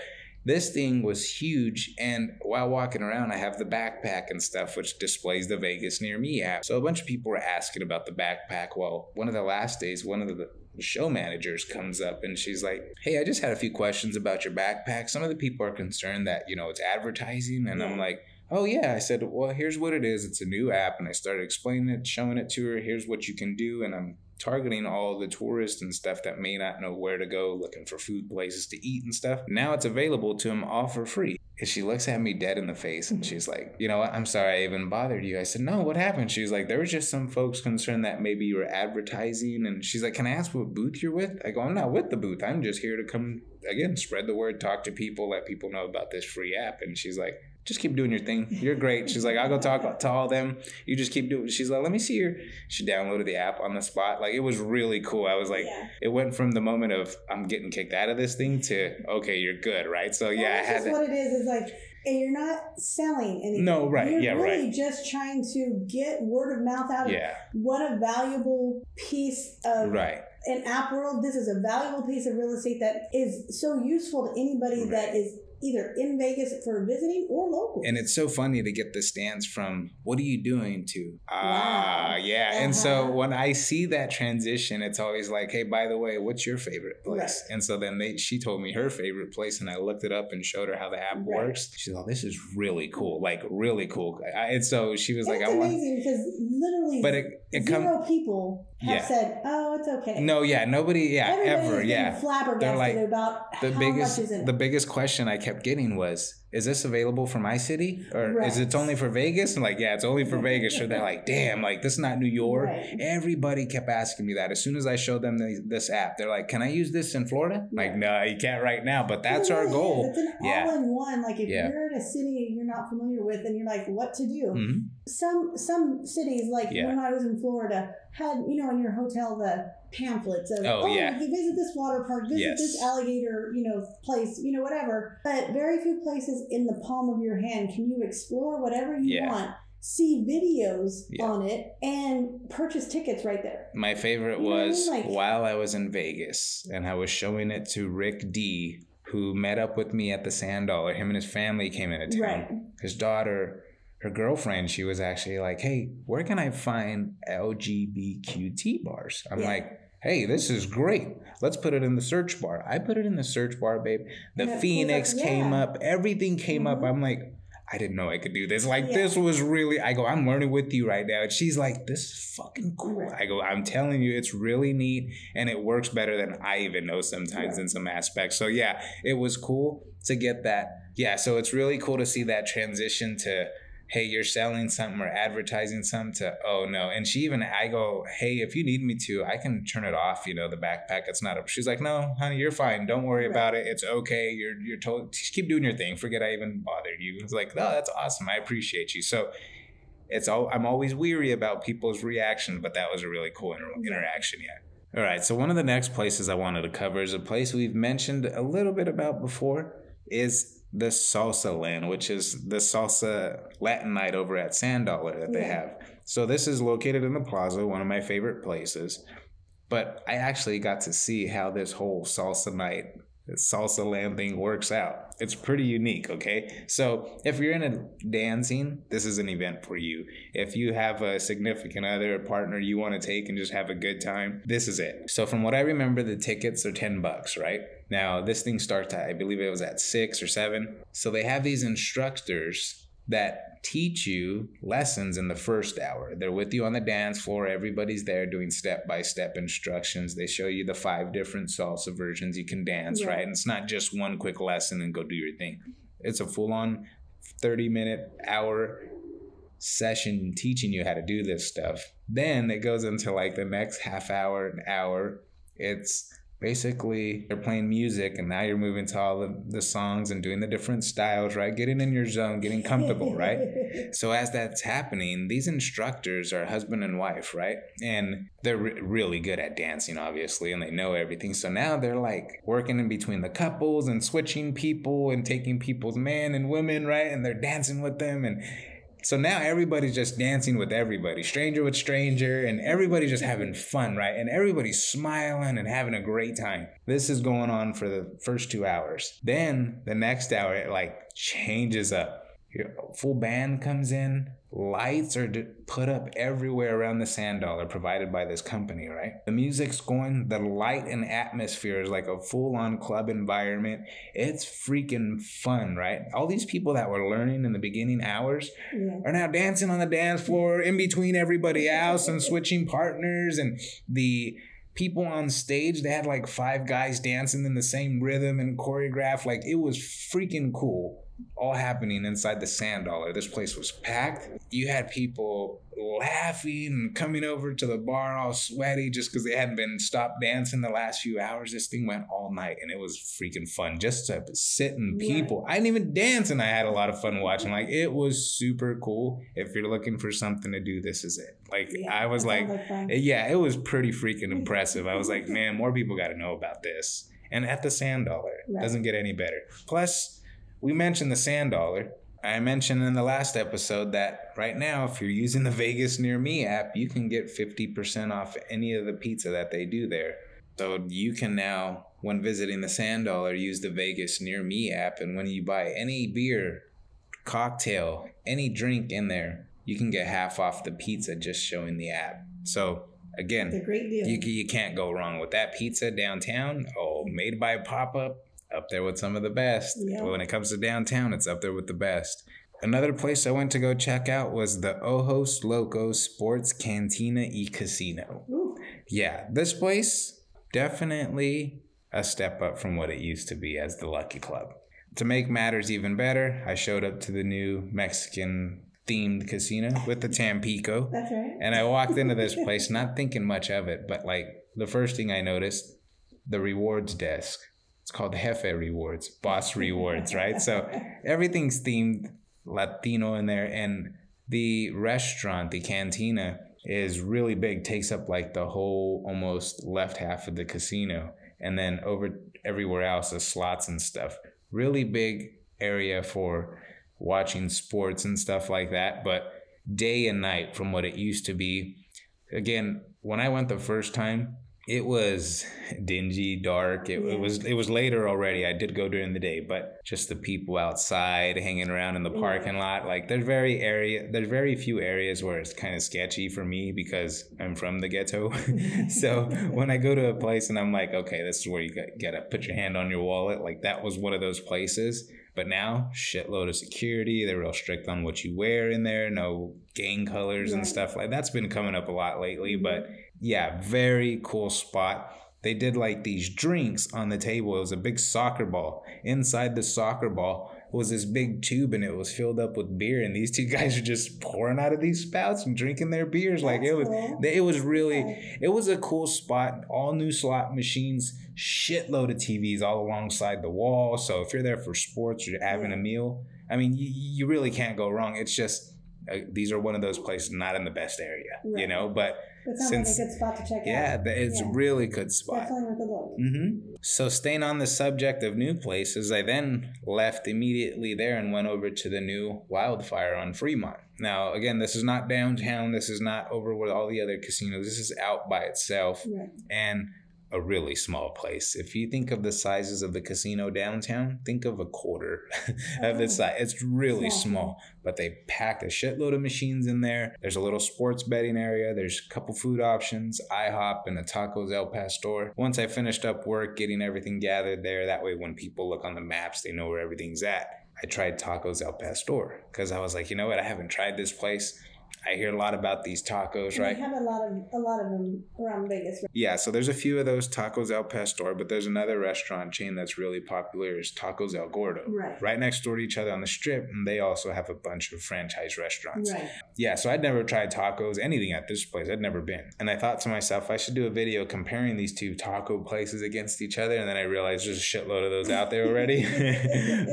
this thing was huge. And while walking around, I have the backpack and stuff, which displays the Vegas Near Me app. So a bunch of people were asking about the backpack. Well, one of the last days, one of the show managers comes up and she's like, hey, I just had a few questions about your backpack. Some of the people are concerned that, you know, it's advertising. And yeah. I'm like, oh, yeah. I said, well, here's what it is. It's a new app. And I started explaining it, showing it to her. Here's what you can do. And I'm targeting all the tourists and stuff that may not know where to go, looking for food places to eat and stuff. Now it's available to them all for free. And she looks at me dead in the face and she's like, you know what? I'm sorry I even bothered you. I said, no, what happened? She was like, there was just some folks concerned that maybe you were advertising. And she's like, can I ask what booth you're with? I go, I'm not with the booth. I'm just here to come, again, spread the word, talk to people, let people know about this free app. And she's like, just keep doing your thing. You're great. She's like, I'll go talk to all them. You just keep doing. She's like, let me see your. She downloaded the app on the spot. Like, it was really cool. I was like, yeah. It went from the moment of I'm getting kicked out of this thing to, okay, you're good, right? So, well, yeah, I had. That's what it is. Is like, and you're not selling anything. No, right. You're yeah, really right. You're just trying to get word of mouth out of yeah. what a valuable piece of. Right. In app world, this is a valuable piece of real estate that is so useful to anybody right. that is. Either in Vegas for visiting or local. And it's so funny to get the stance from, what are you doing to? Ah, wow. yeah. Uh-huh. And so when I see that transition, it's always like, hey, by the way, what's your favorite place? Right. And so then they, she told me her favorite place and I looked it up and showed her how the app right. works. She's like, oh, this is really cool. Like, really cool. I, and so she was and like, I want. It's amazing because literally but it, it zero come, people have yeah. said, oh, it's okay. No, yeah. Nobody, yeah, Everybody's ever. Yeah. Flabbergasted like, about the how biggest, much is in it. The biggest question I kept getting was, is this available for my city or right. is it only for Vegas? And like, yeah, it's only for Vegas. So they're like, damn, like this is not New York. Right. Everybody kept asking me that. As soon as I showed them the, this app, they're like, can I use this in Florida? Yeah. Like, no, you can't right now, but that's really our is. Goal. It's an yeah. all-in-one. Like if yeah. you're in a city you're not familiar with and you're like, what to do? Mm-hmm. Some some cities, like yeah. when I was in Florida, had, you know, in your hotel, the pamphlets of, oh, oh yeah. you visit this water park, visit yes. this alligator, you know, place, you know, whatever. But very few places in the palm of your hand. Can you explore whatever you yeah. want? See videos yeah. on it and purchase tickets right there. My favorite you was I mean? Like, while I was in Vegas and I was showing it to Rick D, who met up with me at the Sand Dollar. Him and his family came into town. Right. His daughter... her girlfriend, she was actually like, hey, where can I find L G B T Q bars? I'm yeah. like, hey, this is great. Let's put it in the search bar. I put it in the search bar, babe. The yeah, Phoenix like, yeah. came up. Everything came mm-hmm. up. I'm like, I didn't know I could do this. Like, yeah. this was really, I go, I'm learning with you right now. And she's like, this is fucking cool. I go, I'm telling you, it's really neat. And it works better than I even know sometimes yeah. in some aspects. So, yeah, it was cool to get that. Yeah, so it's really cool to see that transition to, hey, you're selling something or advertising something to, oh, no. And she even, I go, hey, if you need me to, I can turn it off, you know, the backpack. It's not up. She's like, no, honey, you're fine. Don't worry right. about it. It's okay. You're you're told, just keep doing your thing. Forget I even bothered you. It's like, no, that's awesome. I appreciate you. So it's all, I'm always weary about people's reaction, but that was a really cool inter- interaction. Yeah. All right. So one of the next places I wanted to cover is a place we've mentioned a little bit about before is the Salsa Land, which is the Salsa Latin night over at Sand Dollar that they yeah. have. So this is located in the plaza, one of my favorite places. But I actually got to see how this whole Salsa night salsa land thing works out. It's pretty unique, okay? So if you're in a dancing, this is an event for you. If you have a significant other, a partner you want to take and just have a good time, this is it. So from what I remember, the tickets are ten bucks, right? Now, this thing starts at, I believe it was at six or seven. So they have these instructors that teach you lessons in the first hour. They're with you on the dance floor. Everybody's there doing step-by-step instructions. They show you the five different salsa versions you can dance, yeah. right? And it's not just one quick lesson and go do your thing. It's a full-on thirty-minute, hour session teaching you how to do this stuff. Then it goes into like the next half hour, an hour. It's basically they're playing music and now you're moving to all the, the songs and doing the different styles, right? Getting in your zone, getting comfortable, right? So as that's happening, these instructors are husband and wife, right? And they're re- really good at dancing, obviously, and they know everything. So now they're like working in between the couples and switching people and taking people's men and women, right? And they're dancing with them. And so now everybody's just dancing with everybody, stranger with stranger, and everybody's just having fun, right? And everybody's smiling and having a great time. This is going on for the first two hours. Then the next hour, it like changes up. Your full band comes in. Lights are put up everywhere around the Sand Dollar provided by this company, right? The music's going, the light and atmosphere is like a full-on club environment. It's freaking fun, right? All these people that were learning in the beginning hours yeah. are now dancing on the dance floor in between everybody else and switching partners. And the people on stage, they had like five guys dancing in the same rhythm and choreographed. Like, it was freaking cool. All happening inside the Sand Dollar. This place was packed. You had people laughing and coming over to the bar all sweaty just because they hadn't been stopped dancing the last few hours. This thing went all night and it was freaking fun. Just to sit and people. Yeah. I didn't even dance and I had a lot of fun watching. Like, it was super cool. If you're looking for something to do, this is it. Like, yeah, I was like, yeah, it was pretty freaking impressive. I was like, man, more people got to know about this. And at the Sand Dollar, it right. doesn't get any better. Plus, we mentioned the Sand Dollar. I mentioned in the last episode that right now, if you're using the Vegas Near Me app, you can get fifty percent off any of the pizza that they do there. So you can now, when visiting the Sand Dollar, use the Vegas Near Me app. And when you buy any beer, cocktail, any drink in there, you can get half off the pizza just showing the app. So again, it's a great deal. You, you can't go wrong with that pizza downtown. Oh, made by Pop-Up. Up there with some of the best. Yeah. When it comes to downtown, it's up there with the best. Another place I went to go check out was the Ojos Locos Sports Cantina y Casino. Ooh. Yeah, this place, definitely a step up from what it used to be as the Lucky Club. To make matters even better, I showed up to the new Mexican themed casino with the Tampico. That's right. And I walked into this place not thinking much of it, but like the first thing I noticed, the rewards desk. It's called Jefe Rewards, Boss Rewards, right? So everything's themed Latino in there. And the restaurant, the cantina, is really big. Takes up like the whole almost left half of the casino. And then over everywhere else is slots and stuff. Really big area for watching sports and stuff like that. But day and night from what it used to be. Again, when I went the first time, it was dingy, dark. It, yeah. it was it was later already. I did go during the day, but just the people outside hanging around in the parking lot. Like, there's very area. There's very few areas where it's kind of sketchy for me because I'm from the ghetto. So when I go to a place and I'm like, okay, this is where you got, gotta put your hand on your wallet. Like, that was one of those places. But now, shitload of security. They're real strict on what you wear in there. No gang colors yeah. and stuff like that. That's been coming up a lot lately. But yeah, very cool spot. They did like these drinks on the table. It was a big soccer ball. Inside the soccer ball was this big tube and it was filled up with beer. And these two guys are just pouring out of these spouts and drinking their beers. Like, it was, it was really, it was a cool spot. All new slot machines, shitload of T Vs all alongside the wall. So if you're there for sports or you're having a meal, I mean, you, you really can't go wrong. It's just, uh, these are one of those places not in the best area, right. you know, but it's like a good spot to check yeah, out. It's yeah, it's a really good spot. Definitely worth a look. Mm-hmm. So staying on the subject of new places, I then left immediately there and went over to the new Wildfire on Fremont. Now, again, this is not downtown. This is not over with all the other casinos. This is out by itself. Right. And a really small place. If you think of the sizes of the casino downtown, think of a quarter of its size. It's really yeah. small, but they packed a shitload of machines in there. There's a little sports betting area. There's a couple food options, IHOP and a Tacos El Pastor. Once I finished up work, getting everything gathered there, that way when people look on the maps, they know where everything's at. I tried Tacos El Pastor because I was like, you know what? I haven't tried this place. I hear a lot about these tacos, and right? They have a lot of a lot of them around Vegas. Right? Yeah, so there's a few of those Tacos El Pastor, but there's another restaurant chain that's really popular is Tacos El Gordo. Right. Right next door to each other on the Strip, and they also have a bunch of franchise restaurants. Right. Yeah, so I'd never tried tacos, anything at this place. I'd never been. And I thought to myself, I should do a video comparing these two taco places against each other, and then I realized there's a shitload of those out there already.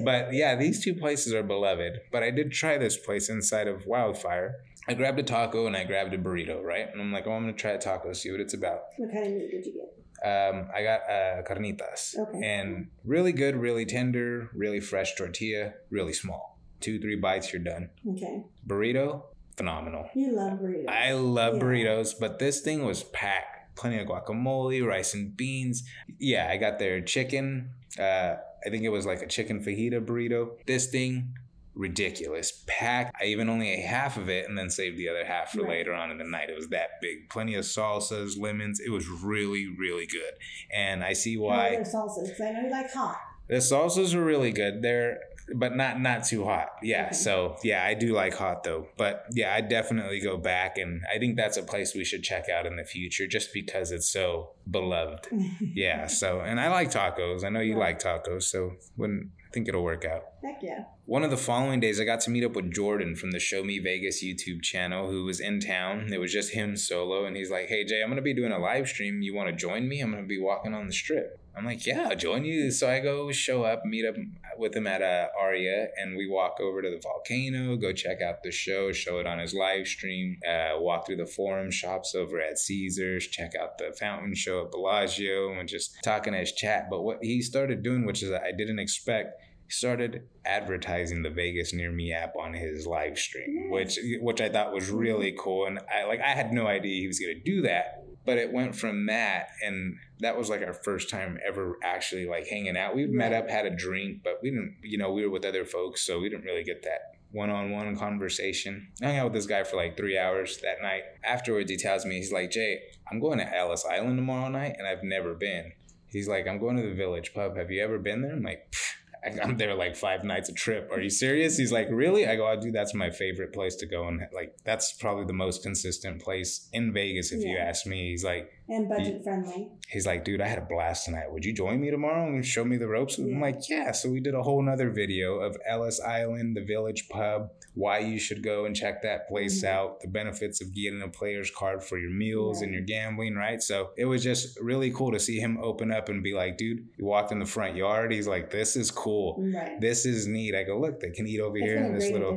But yeah, these two places are beloved. But I did try this place inside of Wildfire. I grabbed a taco and I grabbed a burrito, right? And I'm like, oh, I'm going to try a taco, see what it's about. What kind of meat did you get? Um, I got uh, carnitas. Okay. And really good, really tender, really fresh tortilla, really small. Two, three bites, you're done. Okay. Burrito, phenomenal. You love burritos. I love yeah. burritos, but this thing was packed. Plenty of guacamole, rice and beans. Yeah, I got their chicken. Uh, I think it was like a chicken fajita burrito. This thing... ridiculous packed. I even only ate half of it and then saved the other half for right. later on in the night. It was that big. Plenty of salsas, lemons. It was really, really good. And I see why. What are salsas? Because I know you like hot. The salsas are really good. They're but not not too hot. Yeah. Okay. So yeah, I do like hot though. But yeah, I definitely go back, and I think that's a place we should check out in the future just because it's so beloved. Yeah. So and I like tacos. I know you yeah. like tacos, so wouldn't I think it'll work out. Heck yeah. One of the following days, I got to meet up with Jordan from the Show Me Vegas YouTube channel who was in town. It was just him solo. And he's like, hey, Jay, I'm going to be doing a live stream. You want to join me? I'm going to be walking on the Strip. I'm like, yeah, I'll join you. So I go show up, meet up with him at uh, Aria, and we walk over to the volcano, go check out the show, show it on his live stream, uh, walk through the Forum shops over at Caesars, check out the fountain show at Bellagio, and just talking to his chat. But what he started doing, which is I didn't expect, started advertising the Vegas Near Me app on his live stream, which which I thought was really cool. And I like I had no idea he was going to do that, but it went from that, and that was like our first time ever actually like hanging out. We met up, had a drink, but we didn't, you know, we were with other folks, so we didn't really get that one-on-one conversation. I hung out with this guy for like three hours that night. Afterwards, he tells me, he's like, Jay, I'm going to Ellis Island tomorrow night, and I've never been. He's like, I'm going to the Village Pub. Have you ever been there? I'm like, pfft. I'm there like five nights a trip. Are you serious? He's like, really? I go, I do. That's my favorite place to go. And like, that's probably the most consistent place in Vegas. If yeah. you ask me, he's like, and budget friendly. He's like, dude, I had a blast tonight. Would you join me tomorrow and show me the ropes? Yeah. I'm like, yeah. So we did a whole nother video of Ellis Island, the Village Pub, why you should go and check that place mm-hmm. out, the benefits of getting a player's card for your meals yeah. and your gambling, right? So it was just really cool to see him open up and be like, dude, you walked in the front yard. He's like, this is cool. Right. This is neat. I go, look, they can eat over it's here in this little.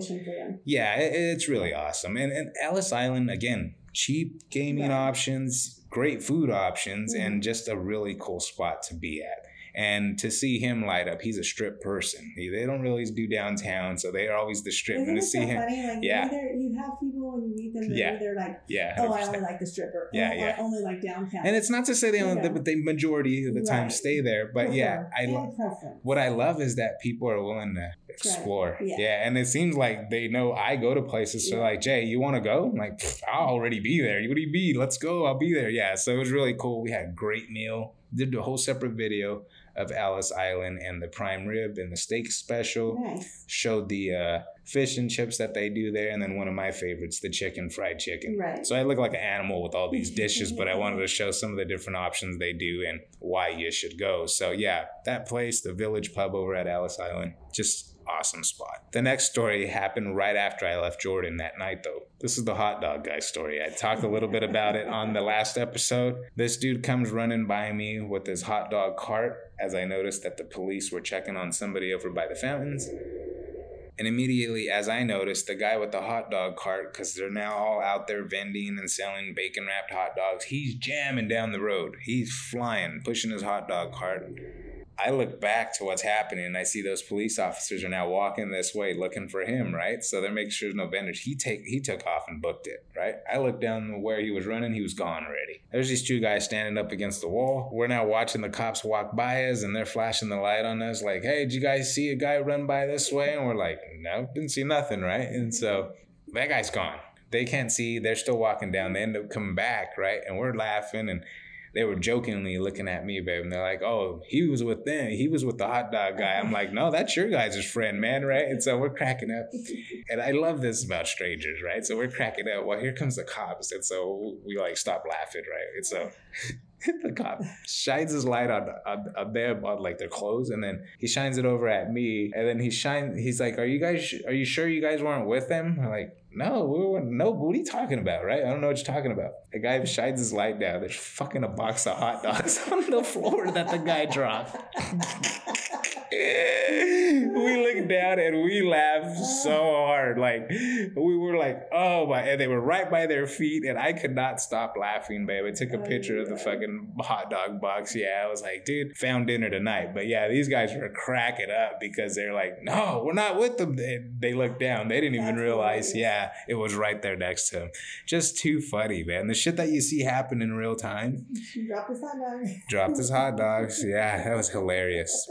Yeah, it, it's really awesome. And, and Ellis Island, again, cheap gaming right. options, great food options, mm-hmm. and just a really cool spot to be at. And to see him light up, he's a Strip person. They don't really do downtown, so they're always the Strip. Isn't and to see so him, funny? Like, yeah, either you have people when you meet them, yeah, they're like, yeah, oh, I only like the Strip, or yeah, oh, yeah, I only like downtown. And it's not to say they only, but the majority of the right. time stay there. But prefer. yeah, I love what I love is that people are willing to explore. Right. Yeah. yeah, and it seems like they know I go to places. So yeah. like, Jay, you want to go? I'm like, I'll already be there. What do you mean? Let's go. I'll be there. Yeah. So it was really cool. We had a great meal. Did a whole separate video of Alice Island and the prime rib and the steak special. Nice. Showed the uh, fish and chips that they do there. And then one of my favorites, the chicken, fried chicken. Right. So I look like an animal with all these dishes, but I wanted to show some of the different options they do and why you should go. So yeah, that place, the Village Pub over at Alice Island, just awesome spot. The next story happened right after I left Jordan that night, though. This is the hot dog guy story. I talked a little bit about it on the last episode. This dude comes running by me with his hot dog cart as I noticed that the police were checking on somebody over by the fountains. And immediately, as I noticed, the guy with the hot dog cart, because they're now all out there vending and selling bacon-wrapped hot dogs, he's jamming down the road. He's flying, pushing his hot dog cart. I look back to what's happening and I see those police officers are now walking this way looking for him, right? So they're making sure there's no vendors. He take he took off and booked it, right? I looked down where he was running. He was gone already. There's these two guys standing up against the wall. We're now watching the cops walk by us and they're flashing the light on us like, hey, did you guys see a guy run by this way? And we're like, no, didn't see nothing, right? And so that guy's gone. They can't see. They're still walking down. They end up coming back, right? And we're laughing and they were jokingly looking at me, babe. And they're like, oh, he was with them. He was with the hot dog guy. I'm like, no, that's your guys' friend, man, right? And so we're cracking up. And I love this about strangers, right? So we're cracking up. Well, here comes the cops. And so we, like, stop laughing, right? And so the cop shines his light on, on, on them, on, like, their clothes. And then he shines it over at me. And then he shines. He's like, are you guys, are you sure you guys weren't with them? I'm like, no, we were, no, what are you talking about, right? I don't know what you're talking about. The guy shines his light down. There's fucking a box of hot dogs on the floor that the guy dropped. We looked down and we laughed so hard. Like, we were like, oh my, and they were right by their feet and I could not stop laughing, babe. I took a picture of the fucking hot dog box. Yeah, I was like, dude, found dinner tonight. But yeah, these guys were cracking up because they're like, no, we're not with them. They, they looked down. They didn't even realize, yeah, it was right there next to him. Just too funny, man. The shit that you see happen in real time. She dropped his hot dogs. Dropped his hot dogs. Yeah, that was hilarious.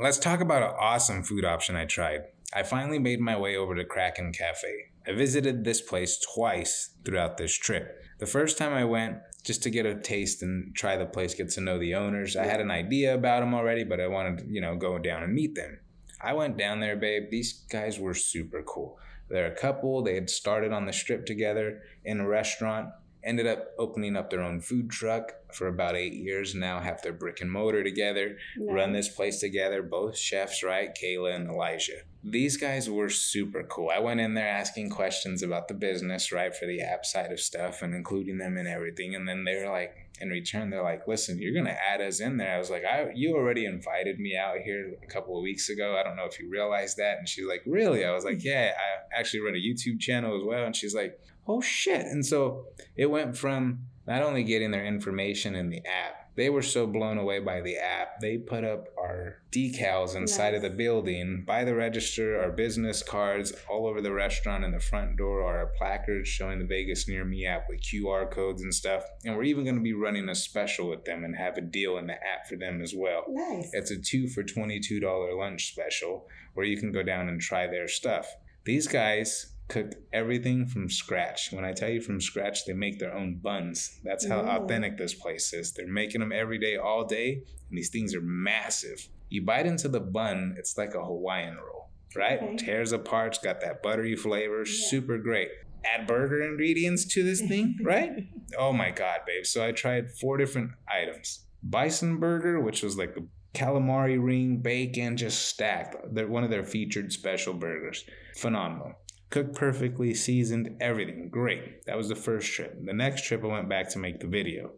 Let's talk about an awesome food option I tried. I finally made my way over to Kraken Cafe. I visited this place twice throughout this trip. The first time I went, just to get a taste and try the place, get to know the owners. I had an idea about them already, but I wanted to, you know, go down and meet them. I went down there, babe. These guys were super cool. They're a couple. They had started on the strip together in a restaurant, ended up opening up their own food truck for about eight years now, have their brick and mortar together, nice. Run this place together, both chefs, right? Kayla and Elijah. These guys were super cool. I went in there asking questions about the business, right, for the app side of stuff and including them in everything. And then they were like, in return, they're like, listen, you're going to add us in there. I was like, I, you already invited me out here a couple of weeks ago. I don't know if you realized that. And she's like, really? I was like, yeah, I actually run a YouTube channel as well. And she's like, oh, shit. And so it went from not only getting their information in the app, they were so blown away by the app. They put up our decals inside nice. Of the building, by the register, our business cards all over the restaurant and the front door, our placards showing the Vegas Near Me app with Q R codes and stuff. And we're even going to be running a special with them and have a deal in the app for them as well. Nice. It's a two for twenty-two dollars lunch special where you can go down and try their stuff. These guys cook everything from scratch. When I tell you from scratch, they make their own buns. That's how mm. authentic this place is. They're making them every day, all day, and these things are massive. You bite into the bun, it's like a Hawaiian roll, right? Okay. Tears apart, it's got that buttery flavor, yeah. Super great. Add burger ingredients to this thing, right? Oh my God, babe. So I tried four different items. Bison burger, which was like the calamari ring, bacon, just stacked. They're one of their featured special burgers. Phenomenal. Cooked perfectly, seasoned, everything. Great. That was the first trip. The next trip, I went back to make the video.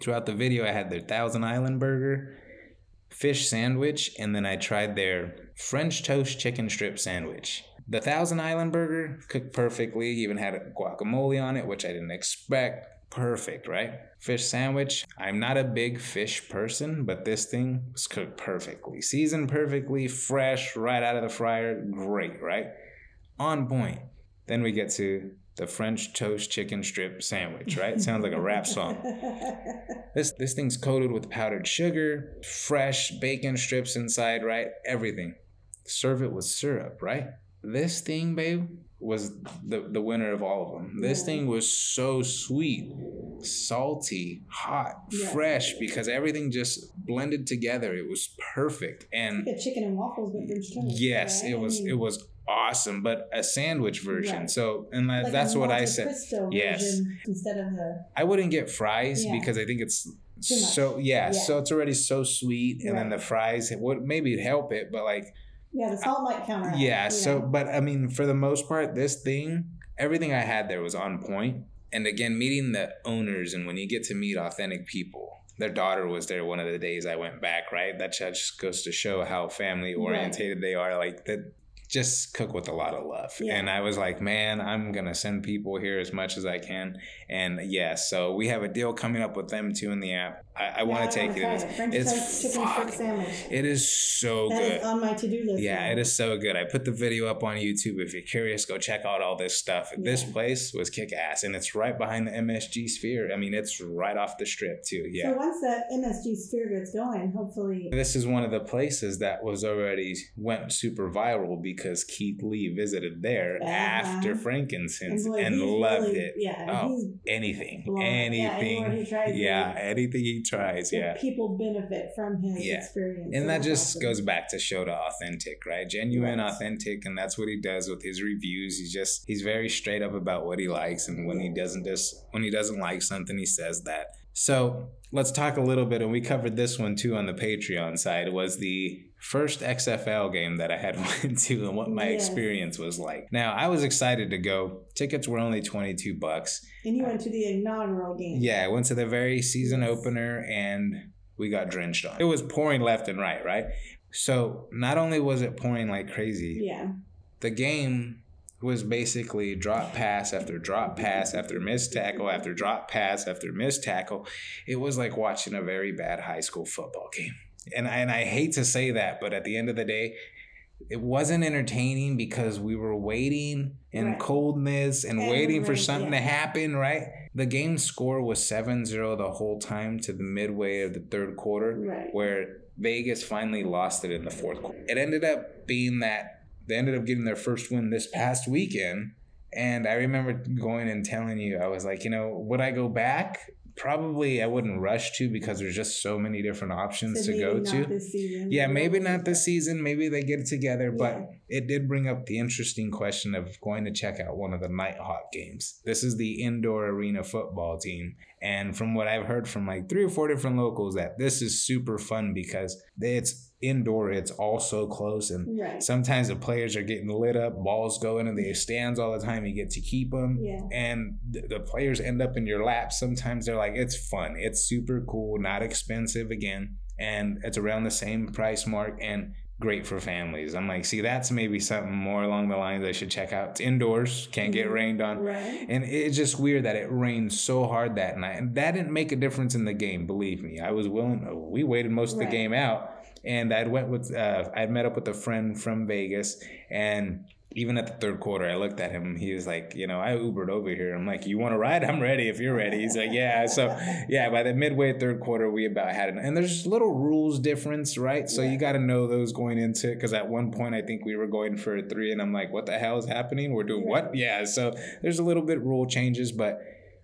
Throughout the video, I had their Thousand Island burger, fish sandwich, and then I tried their French toast chicken strip sandwich. The Thousand Island burger, cooked perfectly, even had guacamole on it, which I didn't expect. Perfect, right? Fish sandwich. I'm not a big fish person, but this thing was cooked perfectly. Seasoned perfectly, fresh, right out of the fryer. Great, right? On point. Then we get to the French toast chicken strip sandwich, right? Sounds like a rap song. This this thing's coated with powdered sugar, fresh bacon strips inside, right? Everything. Serve it with syrup, right? This thing, babe, was the, the winner of all of them. This yeah. thing was so sweet, salty, hot, yeah. fresh, because everything just blended together. It was perfect. And it's like a chicken and waffles with French toast. Yes, right? it was it was awesome, but a sandwich version. Yeah. So, and like that's what I said. Yes. Instead of the. I wouldn't get fries yeah. because I think it's so yeah, yeah. So it's already so sweet, and right. then the fries it would maybe help it, but like. Yeah, the salt might counter. Yeah. So, know. But I mean, for the most part, this thing, everything I had there was on point. And again, meeting the owners, and when you get to meet authentic people. Their daughter was there one of the days I went back. Right. That just goes to show how family orientated right. they are. Like that. just cook with a lot of love. Yeah. And I was like, man, I'm going to send people here as much as I can. And yeah, so we have a deal coming up with them too in the app. I, I want to yeah, take I it. It's, it's chicken fuck. Sandwich. It is so that good. It's on my to-do list. Yeah, now. It is so good. I put the video up on YouTube. If you're curious, go check out all this stuff. Yeah. This place was kick-ass, and it's right behind the M S G Sphere. I mean, it's right off the strip too. Yeah. So once that M S G Sphere gets going, hopefully. This is one of the places that was already went super viral because Keith Lee visited there uh-huh. after Frankincense and, boy, and loved really, it. Yeah, oh, he's anything, blown. anything, yeah, he tries yeah anything he tries. Yeah, people benefit from his yeah. experience, and that just goes back to show to authentic, right? Genuine, right. authentic, and that's what he does with his reviews. He's just he's very straight up about what he likes, and when yeah. he doesn't just when he doesn't like something, he says that. So let's talk a little bit, and we covered this one too on the Patreon side, was the first X F L game that I had went to and what my yes. experience was like. Now, I was excited to go. Tickets were only twenty-two bucks. And you went uh, to the inaugural game. Yeah, I went to the very season yes. opener, and we got drenched on. It was pouring left and right, right? So not only was it pouring like crazy, yeah, the game was basically drop pass after drop pass after missed tackle after drop pass after missed tackle. It was like watching a very bad high school football game. And I, and I hate to say that, but at the end of the day, it wasn't entertaining because we were waiting in right. coldness and, and waiting right, for something yeah. to happen, right? The game score was seven zero the whole time to the midway of the third quarter, right. where Vegas finally lost it in the fourth quarter. It ended up being that they ended up getting their first win this past weekend. And I remember going and telling you, I was like, you know, would I go back? Probably I wouldn't rush to because there's just so many different options so to go to. This season. Yeah, maybe not this season. Maybe they get it together. Yeah. But it did bring up the interesting question of going to check out one of the Nighthawk games. This is the indoor arena football team. And from what I've heard from like three or four different locals, that this is super fun because it's indoor, it's all so close, and right. sometimes the players are getting lit up, balls go into the stands all the time, you get to keep them, yeah. and th- the players end up in your lap. Sometimes they're like, it's fun, it's super cool, not expensive again, and it's around the same price mark, and great for families. I'm like, see, that's maybe something more along the lines I should check out. It's indoors, can't get rained on. Right. And it's just weird that it rained so hard that night. And that didn't make a difference in the game, believe me. I was willing, we waited most of right. the game out. And I'd went with, uh, I'd met up with a friend from Vegas, and even at the third quarter, I looked at him. He was like, you know, I Ubered over here. I'm like, you want to ride? I'm ready if you're ready. He's like, yeah. So, yeah, by the midway third quarter, we about had it. And there's little rules difference, right? So yeah. you got to know those going into it. Because at one point, I think we were going for a three. And I'm like, what the hell is happening? We're doing yeah. what? Yeah. So there's a little bit rule changes. But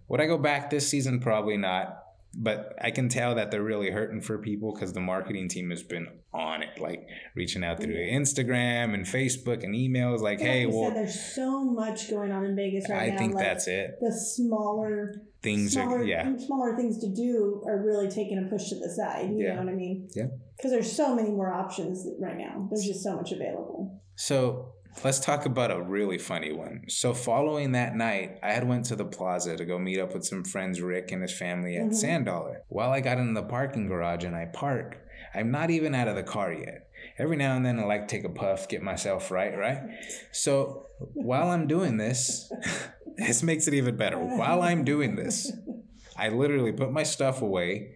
would I go back this season? Probably not. But I can tell that they're really hurting for people because the marketing team has been on it, like reaching out through yeah. Instagram and Facebook and emails, like, and hey, like well, said, there's so much going on in Vegas right I now. I think like, that's it. The smaller things, smaller, are, yeah, smaller things to do are really taking a push to the side. You yeah. know what I mean? Yeah. Because there's so many more options right now. There's just so much available. So let's talk about a really funny one. So following that night, I had went to the plaza to go meet up with some friends, Rick and his family at mm-hmm. Sand Dollar. While I got in the parking garage and I park, I'm not even out of the car yet. Every now and then I like to take a puff, get myself right, right? So while I'm doing this, this makes it even better. While I'm doing this, I literally put my stuff away.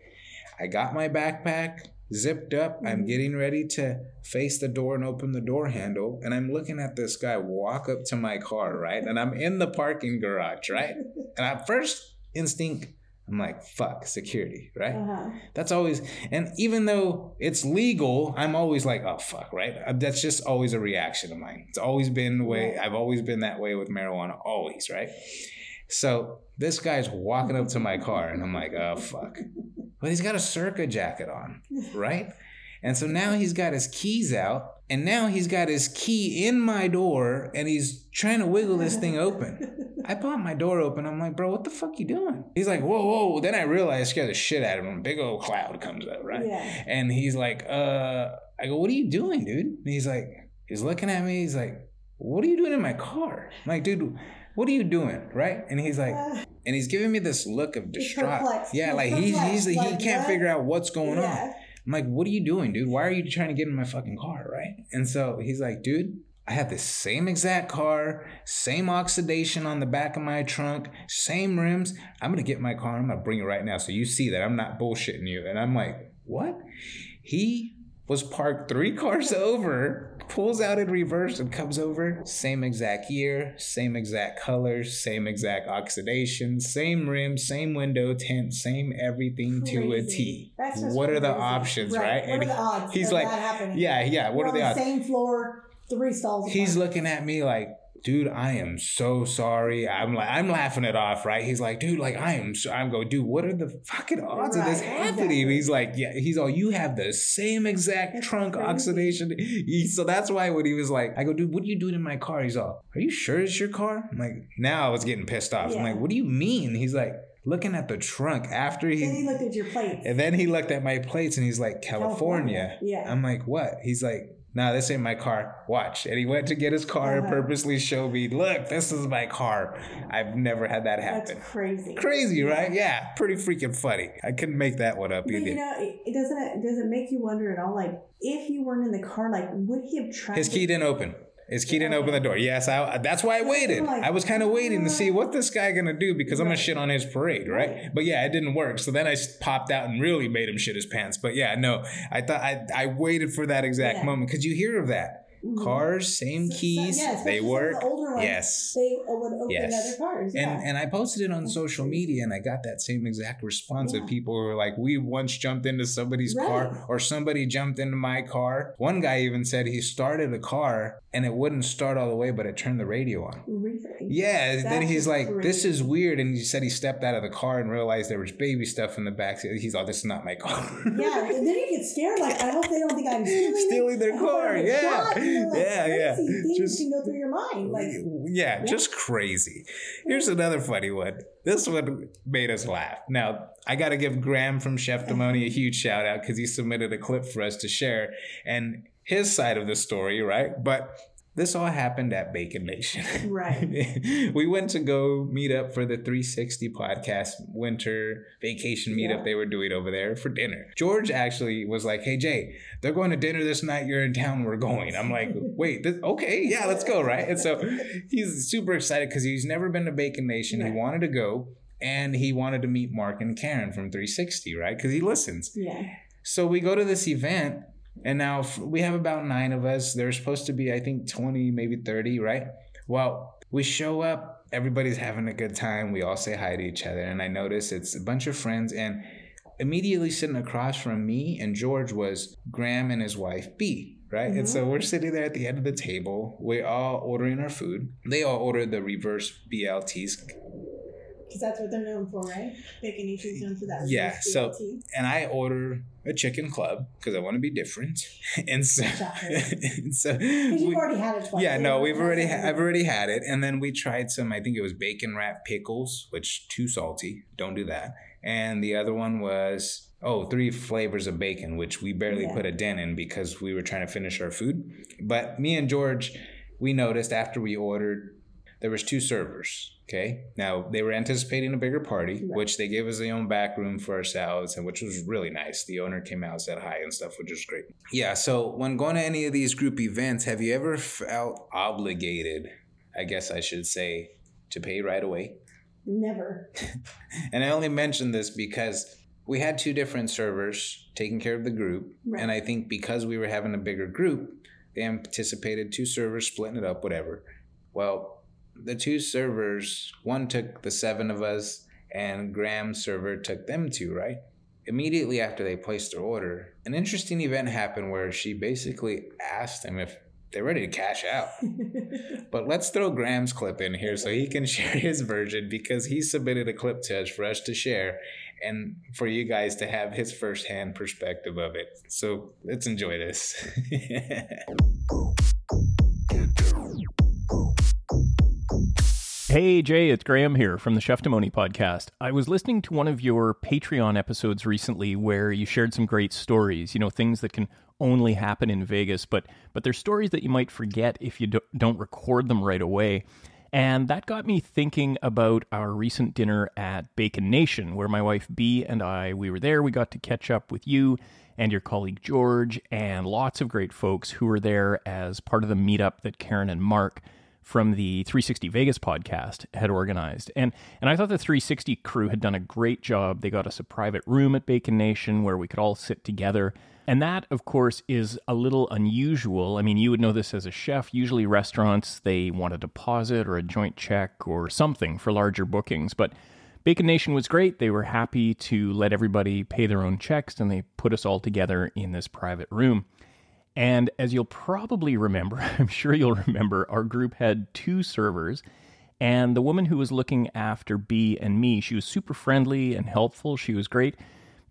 I got my backpack zipped up. I'm getting ready to face the door and open the door handle. And I'm looking at this guy walk up to my car, right? And I'm in the parking garage, right? And at first instinct, I'm like, fuck, security, right? Uh-huh. That's always, and even though it's legal, I'm always like, oh, fuck, right? That's just always a reaction of mine. It's always been the way, I've always been that way with marijuana, always, right? So this guy's walking up to my car, and I'm like, oh, fuck. But he's got a Circa jacket on, right? And so now he's got his keys out, and now he's got his key in my door, and he's trying to wiggle this thing open. I pop my door open. I'm like, bro, what the fuck you doing? He's like, whoa, whoa. Then I realized I scared the shit out of him. Big old cloud comes up, right? Yeah. And he's like, uh, I go, what are you doing, dude? And he's like, he's looking at me. He's like, what are you doing in my car? I'm like, dude, what are you doing, right? And he's like, uh, and he's giving me this look of distraught. Yeah, he's like he's, he's like, like he can't what? figure out what's going yeah. on. I'm like, what are you doing, dude? Why are you trying to get in my fucking car, right? And so he's like, dude, I have the same exact car, same oxidation on the back of my trunk, same rims. I'm going to get my car and I'm going to bring it right now so you see that I'm not bullshitting you. And I'm like, what? He was parked three cars over, pulls out in reverse and comes over. Same exact year, same exact colors, same exact oxidation, same rim, same window tint, same everything crazy. To a T. That's just what crazy. Are the options, right? right? What and are the odds he's like, that happening? Yeah, yeah, what We're are the, the odds? Same floor. Three stalls. He's looking at me like, dude, I am so sorry. I'm like, I'm laughing it off, right? He's like, dude, like I am. So, I'm going, dude, what are the fucking odds right, of this happening? Exactly. And he's like, yeah. He's all, you have the same exact that's trunk crazy. Oxidation. He, so that's why when he was like, I go, dude, what are you doing in my car? He's all, are you sure it's your car? I'm like, now I was getting pissed off. Yeah. I'm like, what do you mean? He's like, looking at the trunk after he. Then he looked at your plates. And then he looked at my plates and he's like, California. California. Yeah. I'm like, what? He's like. Nah, this ain't my car. Watch. And he went to get his car and purposely showed me, look, this is my car. I've never had that happen. That's crazy. Crazy, right? Yeah. Pretty freaking funny. I couldn't make that one up either. You know, it doesn't it doesn't make you wonder at all, like, if you weren't in the car, like, would he have tried? His key didn't open. His key didn't open the door. Yes, I, that's why I waited. I was kind of waiting to see what this guy going to do because I'm going to shit on his parade, right? But yeah, it didn't work. So then I popped out and really made him shit his pants. But yeah, no, I thought I, I waited for that exact yeah. moment because you hear of that. Cars, same so, keys, so, yeah, they work. The older ones, yes. They would open yes. other cars. Yeah. And and I posted it on That's social true. Media and I got that same exact response yeah. of people who were like, we once jumped into somebody's right. car or somebody jumped into my car. One guy even said he started a car and it wouldn't start all the way, but it turned the radio on. Really? Yeah. That's then he's like, crazy. This is weird. And he said he stepped out of the car and realized there was baby stuff in the back. He's like, this is not my car. Yeah. And then you get scared. Like, I hope they don't think I'm stealing, stealing their car. Yeah. Shot. You know, like yeah, yeah. Things just, can go through your mind. Like, yeah, yeah, just crazy. Here's another funny one. This one made us laugh. Now, I got to give Graham from Chef-Demoni a huge shout out because he submitted a clip for us to share and his side of the story, right? But this all happened at Bacon Nation. Right. We went to go meet up for the three sixty podcast winter vacation meetup yeah. they were doing over there for dinner. George actually was like, hey, Jay, they're going to dinner this night. You're in town. We're going. I'm like, wait, this, okay. Yeah, let's go. Right. And so he's super excited because he's never been to Bacon Nation. Right. He wanted to go and he wanted to meet Mark and Karen from three sixty. Right. Because he listens. Yeah. So we go to this event. And now we have about nine of us. There's supposed to be, I think, twenty, maybe thirty, right? Well, we show up. Everybody's having a good time. We all say hi to each other. And I notice it's a bunch of friends. And immediately sitting across from me and George was Graham and his wife, B. Right? Mm-hmm. And so we're sitting there at the end of the table. We're all ordering our food. They all ordered the reverse B L Ts. Because that's what they're known for, right? Bacon Nation's known for that. Yeah. So, and I order a chicken club because I want to be different, and so, and so we, you've already had it. Twice. Yeah. No, we've already. Ha- I've already had it, and then we tried some. I think it was bacon wrap pickles, which too salty. Don't do that. And the other one was oh, three flavors of bacon, which we barely yeah. put a dent in because we were trying to finish our food. But me and George, we noticed after we ordered. There was two servers, okay? Now, they were anticipating a bigger party, right. which they gave us their own back room for ourselves, and which was really nice. The owner came out and said hi and stuff, which was great. Yeah, so when going to any of these group events, have you ever felt obligated, I guess I should say, to pay right away? Never. And I only mention this because we had two different servers taking care of the group, right. and I think because we were having a bigger group, they anticipated two servers splitting it up, whatever. Well, the two servers, one took the seven of us, and Graham's server took them two, right? Immediately after they placed their order, an interesting event happened where she basically asked them if they're ready to cash out. But let's throw Graham's clip in here so he can share his version because he submitted a clip to us for us to share and for you guys to have his firsthand perspective of it. So let's enjoy this. Hey Jay, it's Graham here from the Chef-Demoni podcast. I was listening to one of your Patreon episodes recently where you shared some great stories, you know, things that can only happen in Vegas, but but they're stories that you might forget if you do, don't record them right away. And that got me thinking about our recent dinner at Bacon Nation, where my wife Bea and I, we were there. We got to catch up with you and your colleague George and lots of great folks who were there as part of the meetup that Karen and Mark from the three sixty Vegas podcast had organized. And and I thought the three sixty crew had done a great job. They got us a private room at Bacon Nation where we could all sit together. And that, of course, is a little unusual. I mean, you would know this as a chef. Usually restaurants, they want a deposit or a joint check or something for larger bookings. But Bacon Nation was great. They were happy to let everybody pay their own checks, and they put us all together in this private room. And as you'll probably remember, I'm sure you'll remember, our group had two servers, and the woman who was looking after Bea and me, she was super friendly and helpful, she was great,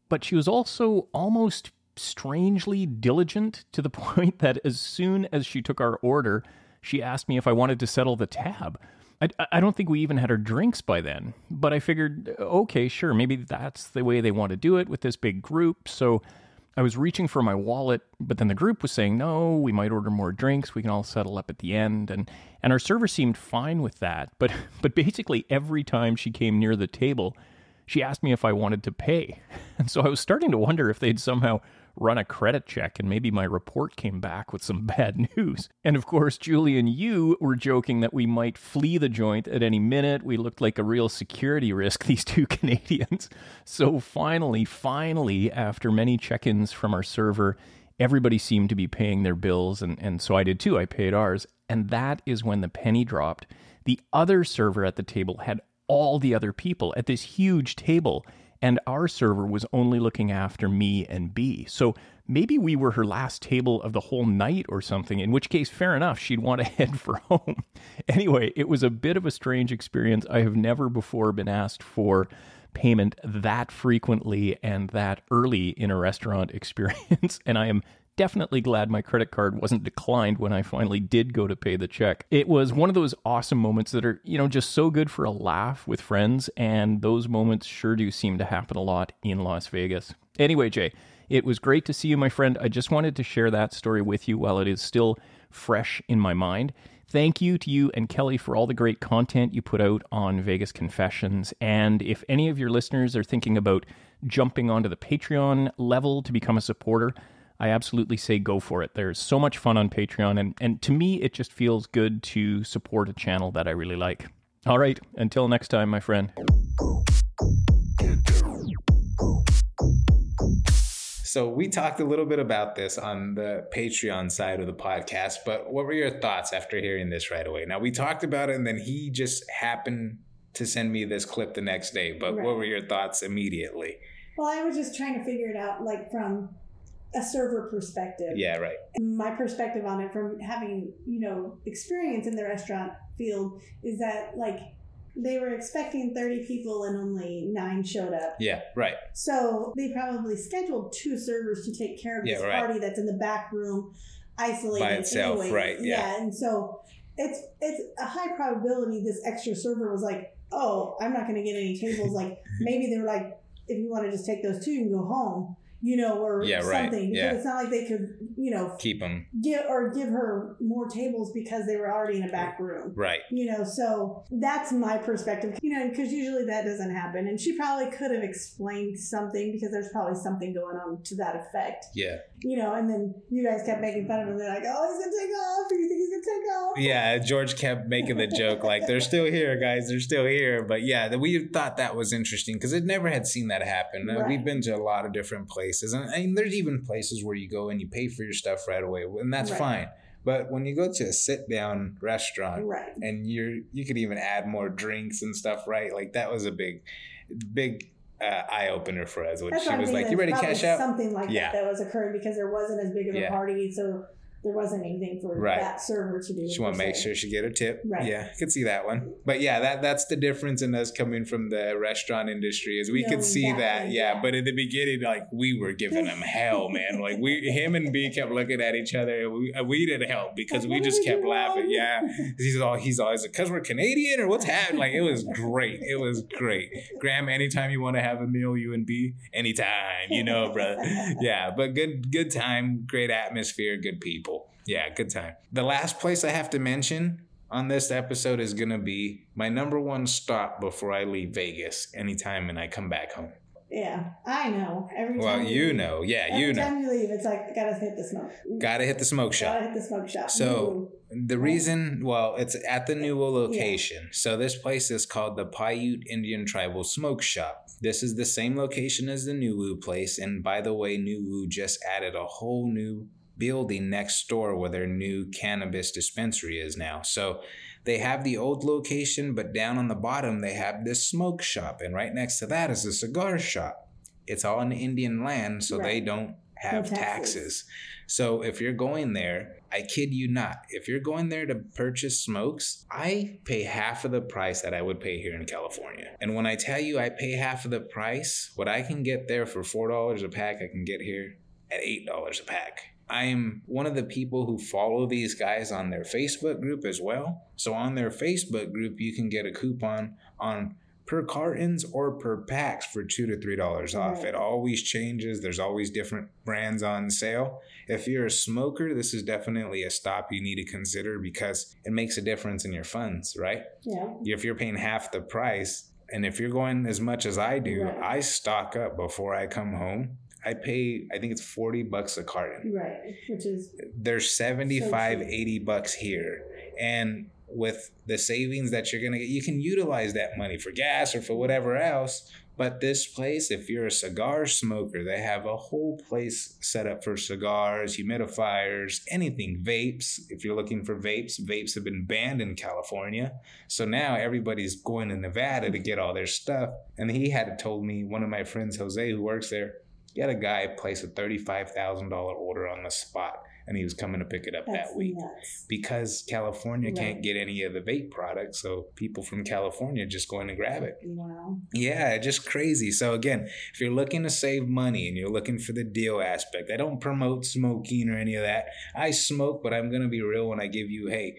but she was also almost strangely diligent to the point that as soon as she took our order, she asked me if I wanted to settle the tab. I, I don't think we even had our drinks by then, but I figured, okay, sure, maybe that's the way they want to do it with this big group, so I was reaching for my wallet, but then the group was saying, no, we might order more drinks. We can all settle up at the end. And and our server seemed fine with that. But but basically every time she came near the table, she asked me if I wanted to pay. And so I was starting to wonder if they'd somehow run a credit check and maybe my report came back with some bad news. And of course, Julie and you were joking that we might flee the joint at any minute. We looked like a real security risk, these two Canadians. So finally, finally, after many check-ins from our server, everybody seemed to be paying their bills, and, and so I did too. I paid ours. And that is when the penny dropped. The other server at the table had all the other people at this huge table, and our server was only looking after me and Bea. So maybe we were her last table of the whole night or something, in which case, fair enough, she'd want to head for home. Anyway, it was a bit of a strange experience. I have never before been asked for payment that frequently and that early in a restaurant experience, and I am definitely glad my credit card wasn't declined when I finally did go to pay the check. It was one of those awesome moments that are, you know, just so good for a laugh with friends, and those moments sure do seem to happen a lot in Las Vegas. Anyway, Jay, it was great to see you, my friend. I just wanted to share that story with you while it is still fresh in my mind. Thank you to you and Kelly for all the great content you put out on Vegas Confessions. And if any of your listeners are thinking about jumping onto the Patreon level to become a supporter, I absolutely say go for it. There's so much fun on Patreon, and, and to me, it just feels good to support a channel that I really like. All right, until next time, my friend. So we talked a little bit about this on the Patreon side of the podcast, but what were your thoughts after hearing this right away? Now, we talked about it, and then he just happened to send me this clip the next day, but right. What were your thoughts immediately? Well, I was just trying to figure it out, like, from a server perspective. Yeah, right. My perspective on it from having, you know, experience in the restaurant field is that, like, they were expecting thirty people and only nine showed up. Yeah, right. So they probably scheduled two servers to take care of yeah, this right. party that's in the back room, isolated. By itself, anyway. Right. Yeah. yeah. And so it's it's a high probability this extra server was like, oh, I'm not going to get any tables. Like, maybe they were like, if you want to just take those two, you can go home. You know, or yeah, something. Right. Because yeah. it's not like they could, you know, keep them, give or give her more tables because they were already in a back room, right? You know, so that's my perspective. You know, because usually that doesn't happen, and she probably could have explained something because there's probably something going on to that effect. Yeah. You know, and then you guys kept making fun of him. They're like, "Oh, he's gonna take off. Do you think he's gonna take off?" Yeah, George kept making the joke like, "They're still here, guys. They're still here." But yeah, we thought that was interesting because it never had seen that happen. Right. We've been to a lot of different places. Places. And I mean, there's even places where you go and you pay for your stuff right away, and that's right. fine. But when you go to a sit-down restaurant, right. and you're you could even add more drinks and stuff, right? Like that was a big, big uh, eye opener for us. When that's she was like, "You ready to cash out?" Something like yeah. that that was occurring because there wasn't as big of a yeah. party, so there wasn't anything for right. that server to do. She want to make sure she get her tip. Right. Yeah, I could see that one. But yeah, that that's the difference in us coming from the restaurant industry is we no, could see that. that. Yeah. yeah, but in the beginning, like we were giving him hell, man. Like we, him and B kept looking at each other. We, we didn't help because we just kept laughing. Wrong? Yeah, he's all he's always like, because we're Canadian or what's happening? Like it was great. It was great. Graham, anytime you want to have a meal, you and B, anytime, you know, brother. Yeah, but good good time, great atmosphere, good people. Yeah, good time. The last place I have to mention on this episode is going to be my number one stop before I leave Vegas anytime and I come back home. Yeah, I know. Every well, time you leave, know. Yeah, you know. Every time you leave, it's like, gotta hit the smoke. Gotta hit the smoke shop. Gotta hit the smoke shop. So Ooh. the reason, well, it's at the Newell location. Yeah. So this place is called the Paiute Indian Tribal Smoke Shop. This is the same location as the Newell place. And by the way, Newell just added a whole new building next door where their new cannabis dispensary is now. So they have the old location, but down on the bottom, they have this smoke shop. And right next to that is a cigar shop. It's all in Indian land, so right. they don't have no taxes. taxes. So if you're going there, I kid you not, if you're going there to purchase smokes, I pay half of the price that I would pay here in California. And when I tell you I pay half of the price, what I can get there for four dollars a pack, I can get here at eight dollars a pack. I am one of the people who follow these guys on their Facebook group as well. So on their Facebook group, you can get a coupon on per cartons or per packs for two to three dollars off. Right. It always changes. There's always different brands on sale. If you're a smoker, this is definitely a stop you need to consider because it makes a difference in your funds, right? Yeah. If you're paying half the price, and if you're going as much as I do, right. I stock up before I come home. I pay, I think it's forty bucks a carton. Right, which is... There's seventy-five, so eighty bucks here. And with the savings that you're going to get, you can utilize that money for gas or for whatever else. But this place, if you're a cigar smoker, they have a whole place set up for cigars, humidifiers, anything. Vapes, if you're looking for vapes, vapes have been banned in California. So now everybody's going to Nevada to get all their stuff. And he had told me, one of my friends, Jose, who works there, he had a guy place a thirty-five thousand dollars order on the spot, and he was coming to pick it up That's that week nuts. because California right. can't get any of the vape products, so people from California just going to grab it. Wow. Yeah, just crazy. So again, if you're looking to save money and you're looking for the deal aspect, I don't promote smoking or any of that. I smoke, but I'm going to be real when I give you, hey,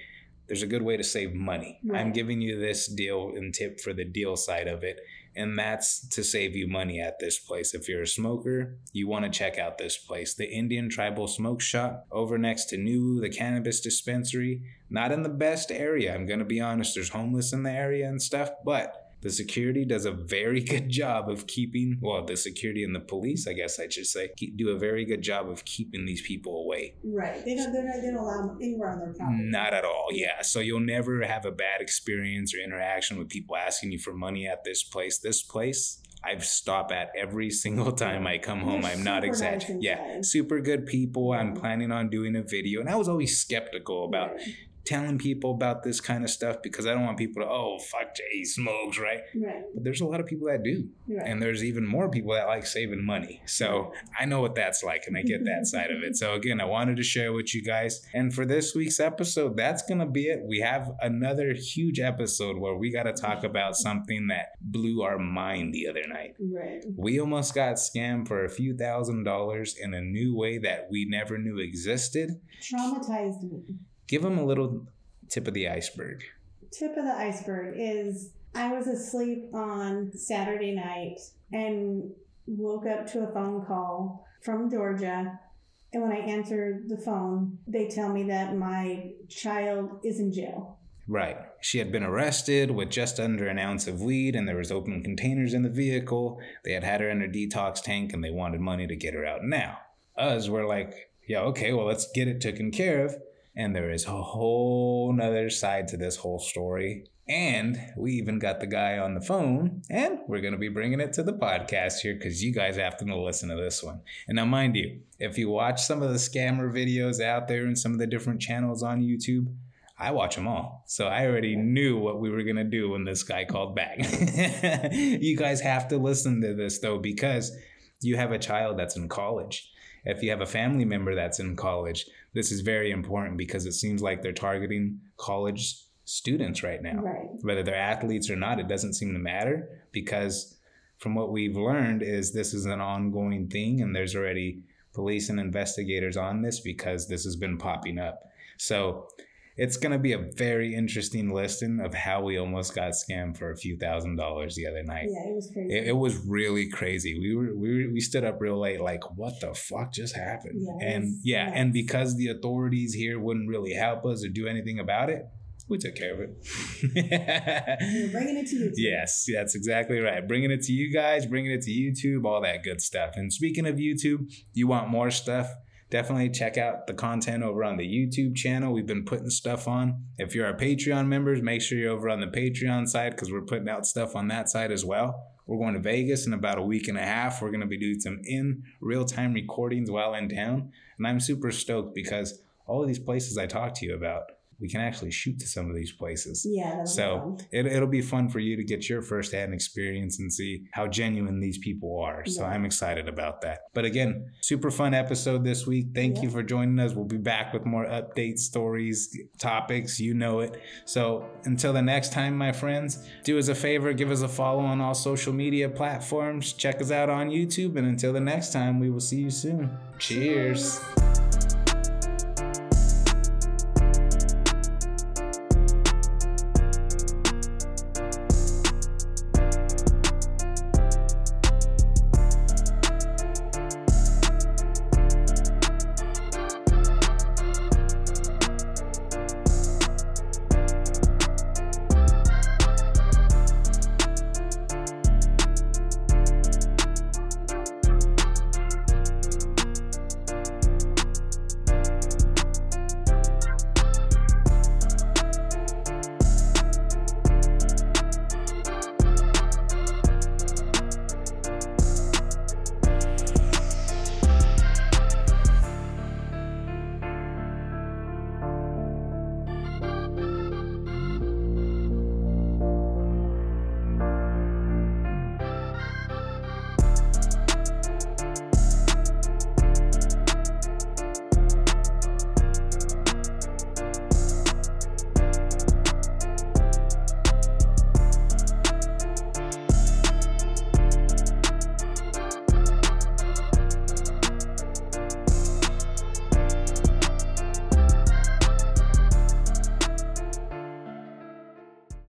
there's a good way to save money. Right. I'm giving you this deal and tip for the deal side of it. And that's to save you money at this place. If you're a smoker, you want to check out this place. The Indian Tribal Smoke Shop over next to New, the cannabis dispensary. Not in the best area. I'm going to be honest. There's homeless in the area and stuff. But the security does a very good job of keeping, well, the security and the police, I guess I should say, do a very good job of keeping these people away. Right. They don't, they're not, they don't allow them anywhere on their property. Not at all, yeah. So you'll never have a bad experience or interaction with people asking you for money at this place. This place, I stop at every single time I come home. They're I'm not exaggerating. Nice yeah, super good people. I'm planning on doing a video. And I was always skeptical about right. telling people about this kind of stuff because I don't want people to, oh, fuck, Jay smokes, right? Right. But there's a lot of people that do. Right. And there's even more people that like saving money. So I know what that's like and I get that side of it. So again, I wanted to share with you guys. And for this week's episode, that's going to be it. We have another huge episode where we got to talk about something that blew our mind the other night. Right. We almost got scammed for a few thousand dollars in a new way that we never knew existed. Traumatized me. Give them a little tip of the iceberg. Tip of the iceberg is I was asleep on Saturday night and woke up to a phone call from Georgia. And when I answered the phone, they tell me that my child is in jail. Right. She had been arrested with just under an ounce of weed and there was open containers in the vehicle. They had had her in a detox tank and they wanted money to get her out now. Us were like, yeah, okay, well, let's get it taken care of. And there is a whole nother side to this whole story. And we even got the guy on the phone. And we're going to be bringing it to the podcast here because you guys have to listen to this one. And now, mind you, if you watch some of the scammer videos out there and some of the different channels on YouTube, I watch them all. So I already knew what we were going to do when this guy called back. You guys have to listen to this, though, because you have a child that's in college. If you have a family member that's in college, this is very important because it seems like they're targeting college students right now. Right. Whether they're athletes or not, it doesn't seem to matter because from what we've learned is this is an ongoing thing and there's already police and investigators on this because this has been popping up. So it's going to be a very interesting listing of how we almost got scammed for a few thousand dollars the other night. Yeah, it was crazy. It, it was really crazy. We were we were, we stood up real late like, what the fuck just happened? Yes. And yeah, yes. and because the authorities here wouldn't really help us or do anything about it, we took care of it. We're bringing it to you. Yes, that's exactly right. Bringing it to you guys, bringing it to YouTube, all that good stuff. And speaking of YouTube, you want more stuff? Definitely check out the content over on the YouTube channel. We've been putting stuff on. If you're our Patreon members, make sure you're over on the Patreon side because we're putting out stuff on that side as well. We're going to Vegas in about a week and a half. We're going to be doing some in real-time recordings while in town. And I'm super stoked because all of these places I talked to you about, we can actually shoot to some of these places. Yeah. So it, it'll be fun for you to get your firsthand experience and see how genuine these people are. Yeah. So I'm excited about that. But again, super fun episode this week. Thank yeah. you for joining us. We'll be back with more updates, stories, topics. You know it. So until the next time, my friends, do us a favor. Give us a follow on all social media platforms. Check us out on YouTube. And until the next time, we will see you soon. Cheers. Cheers.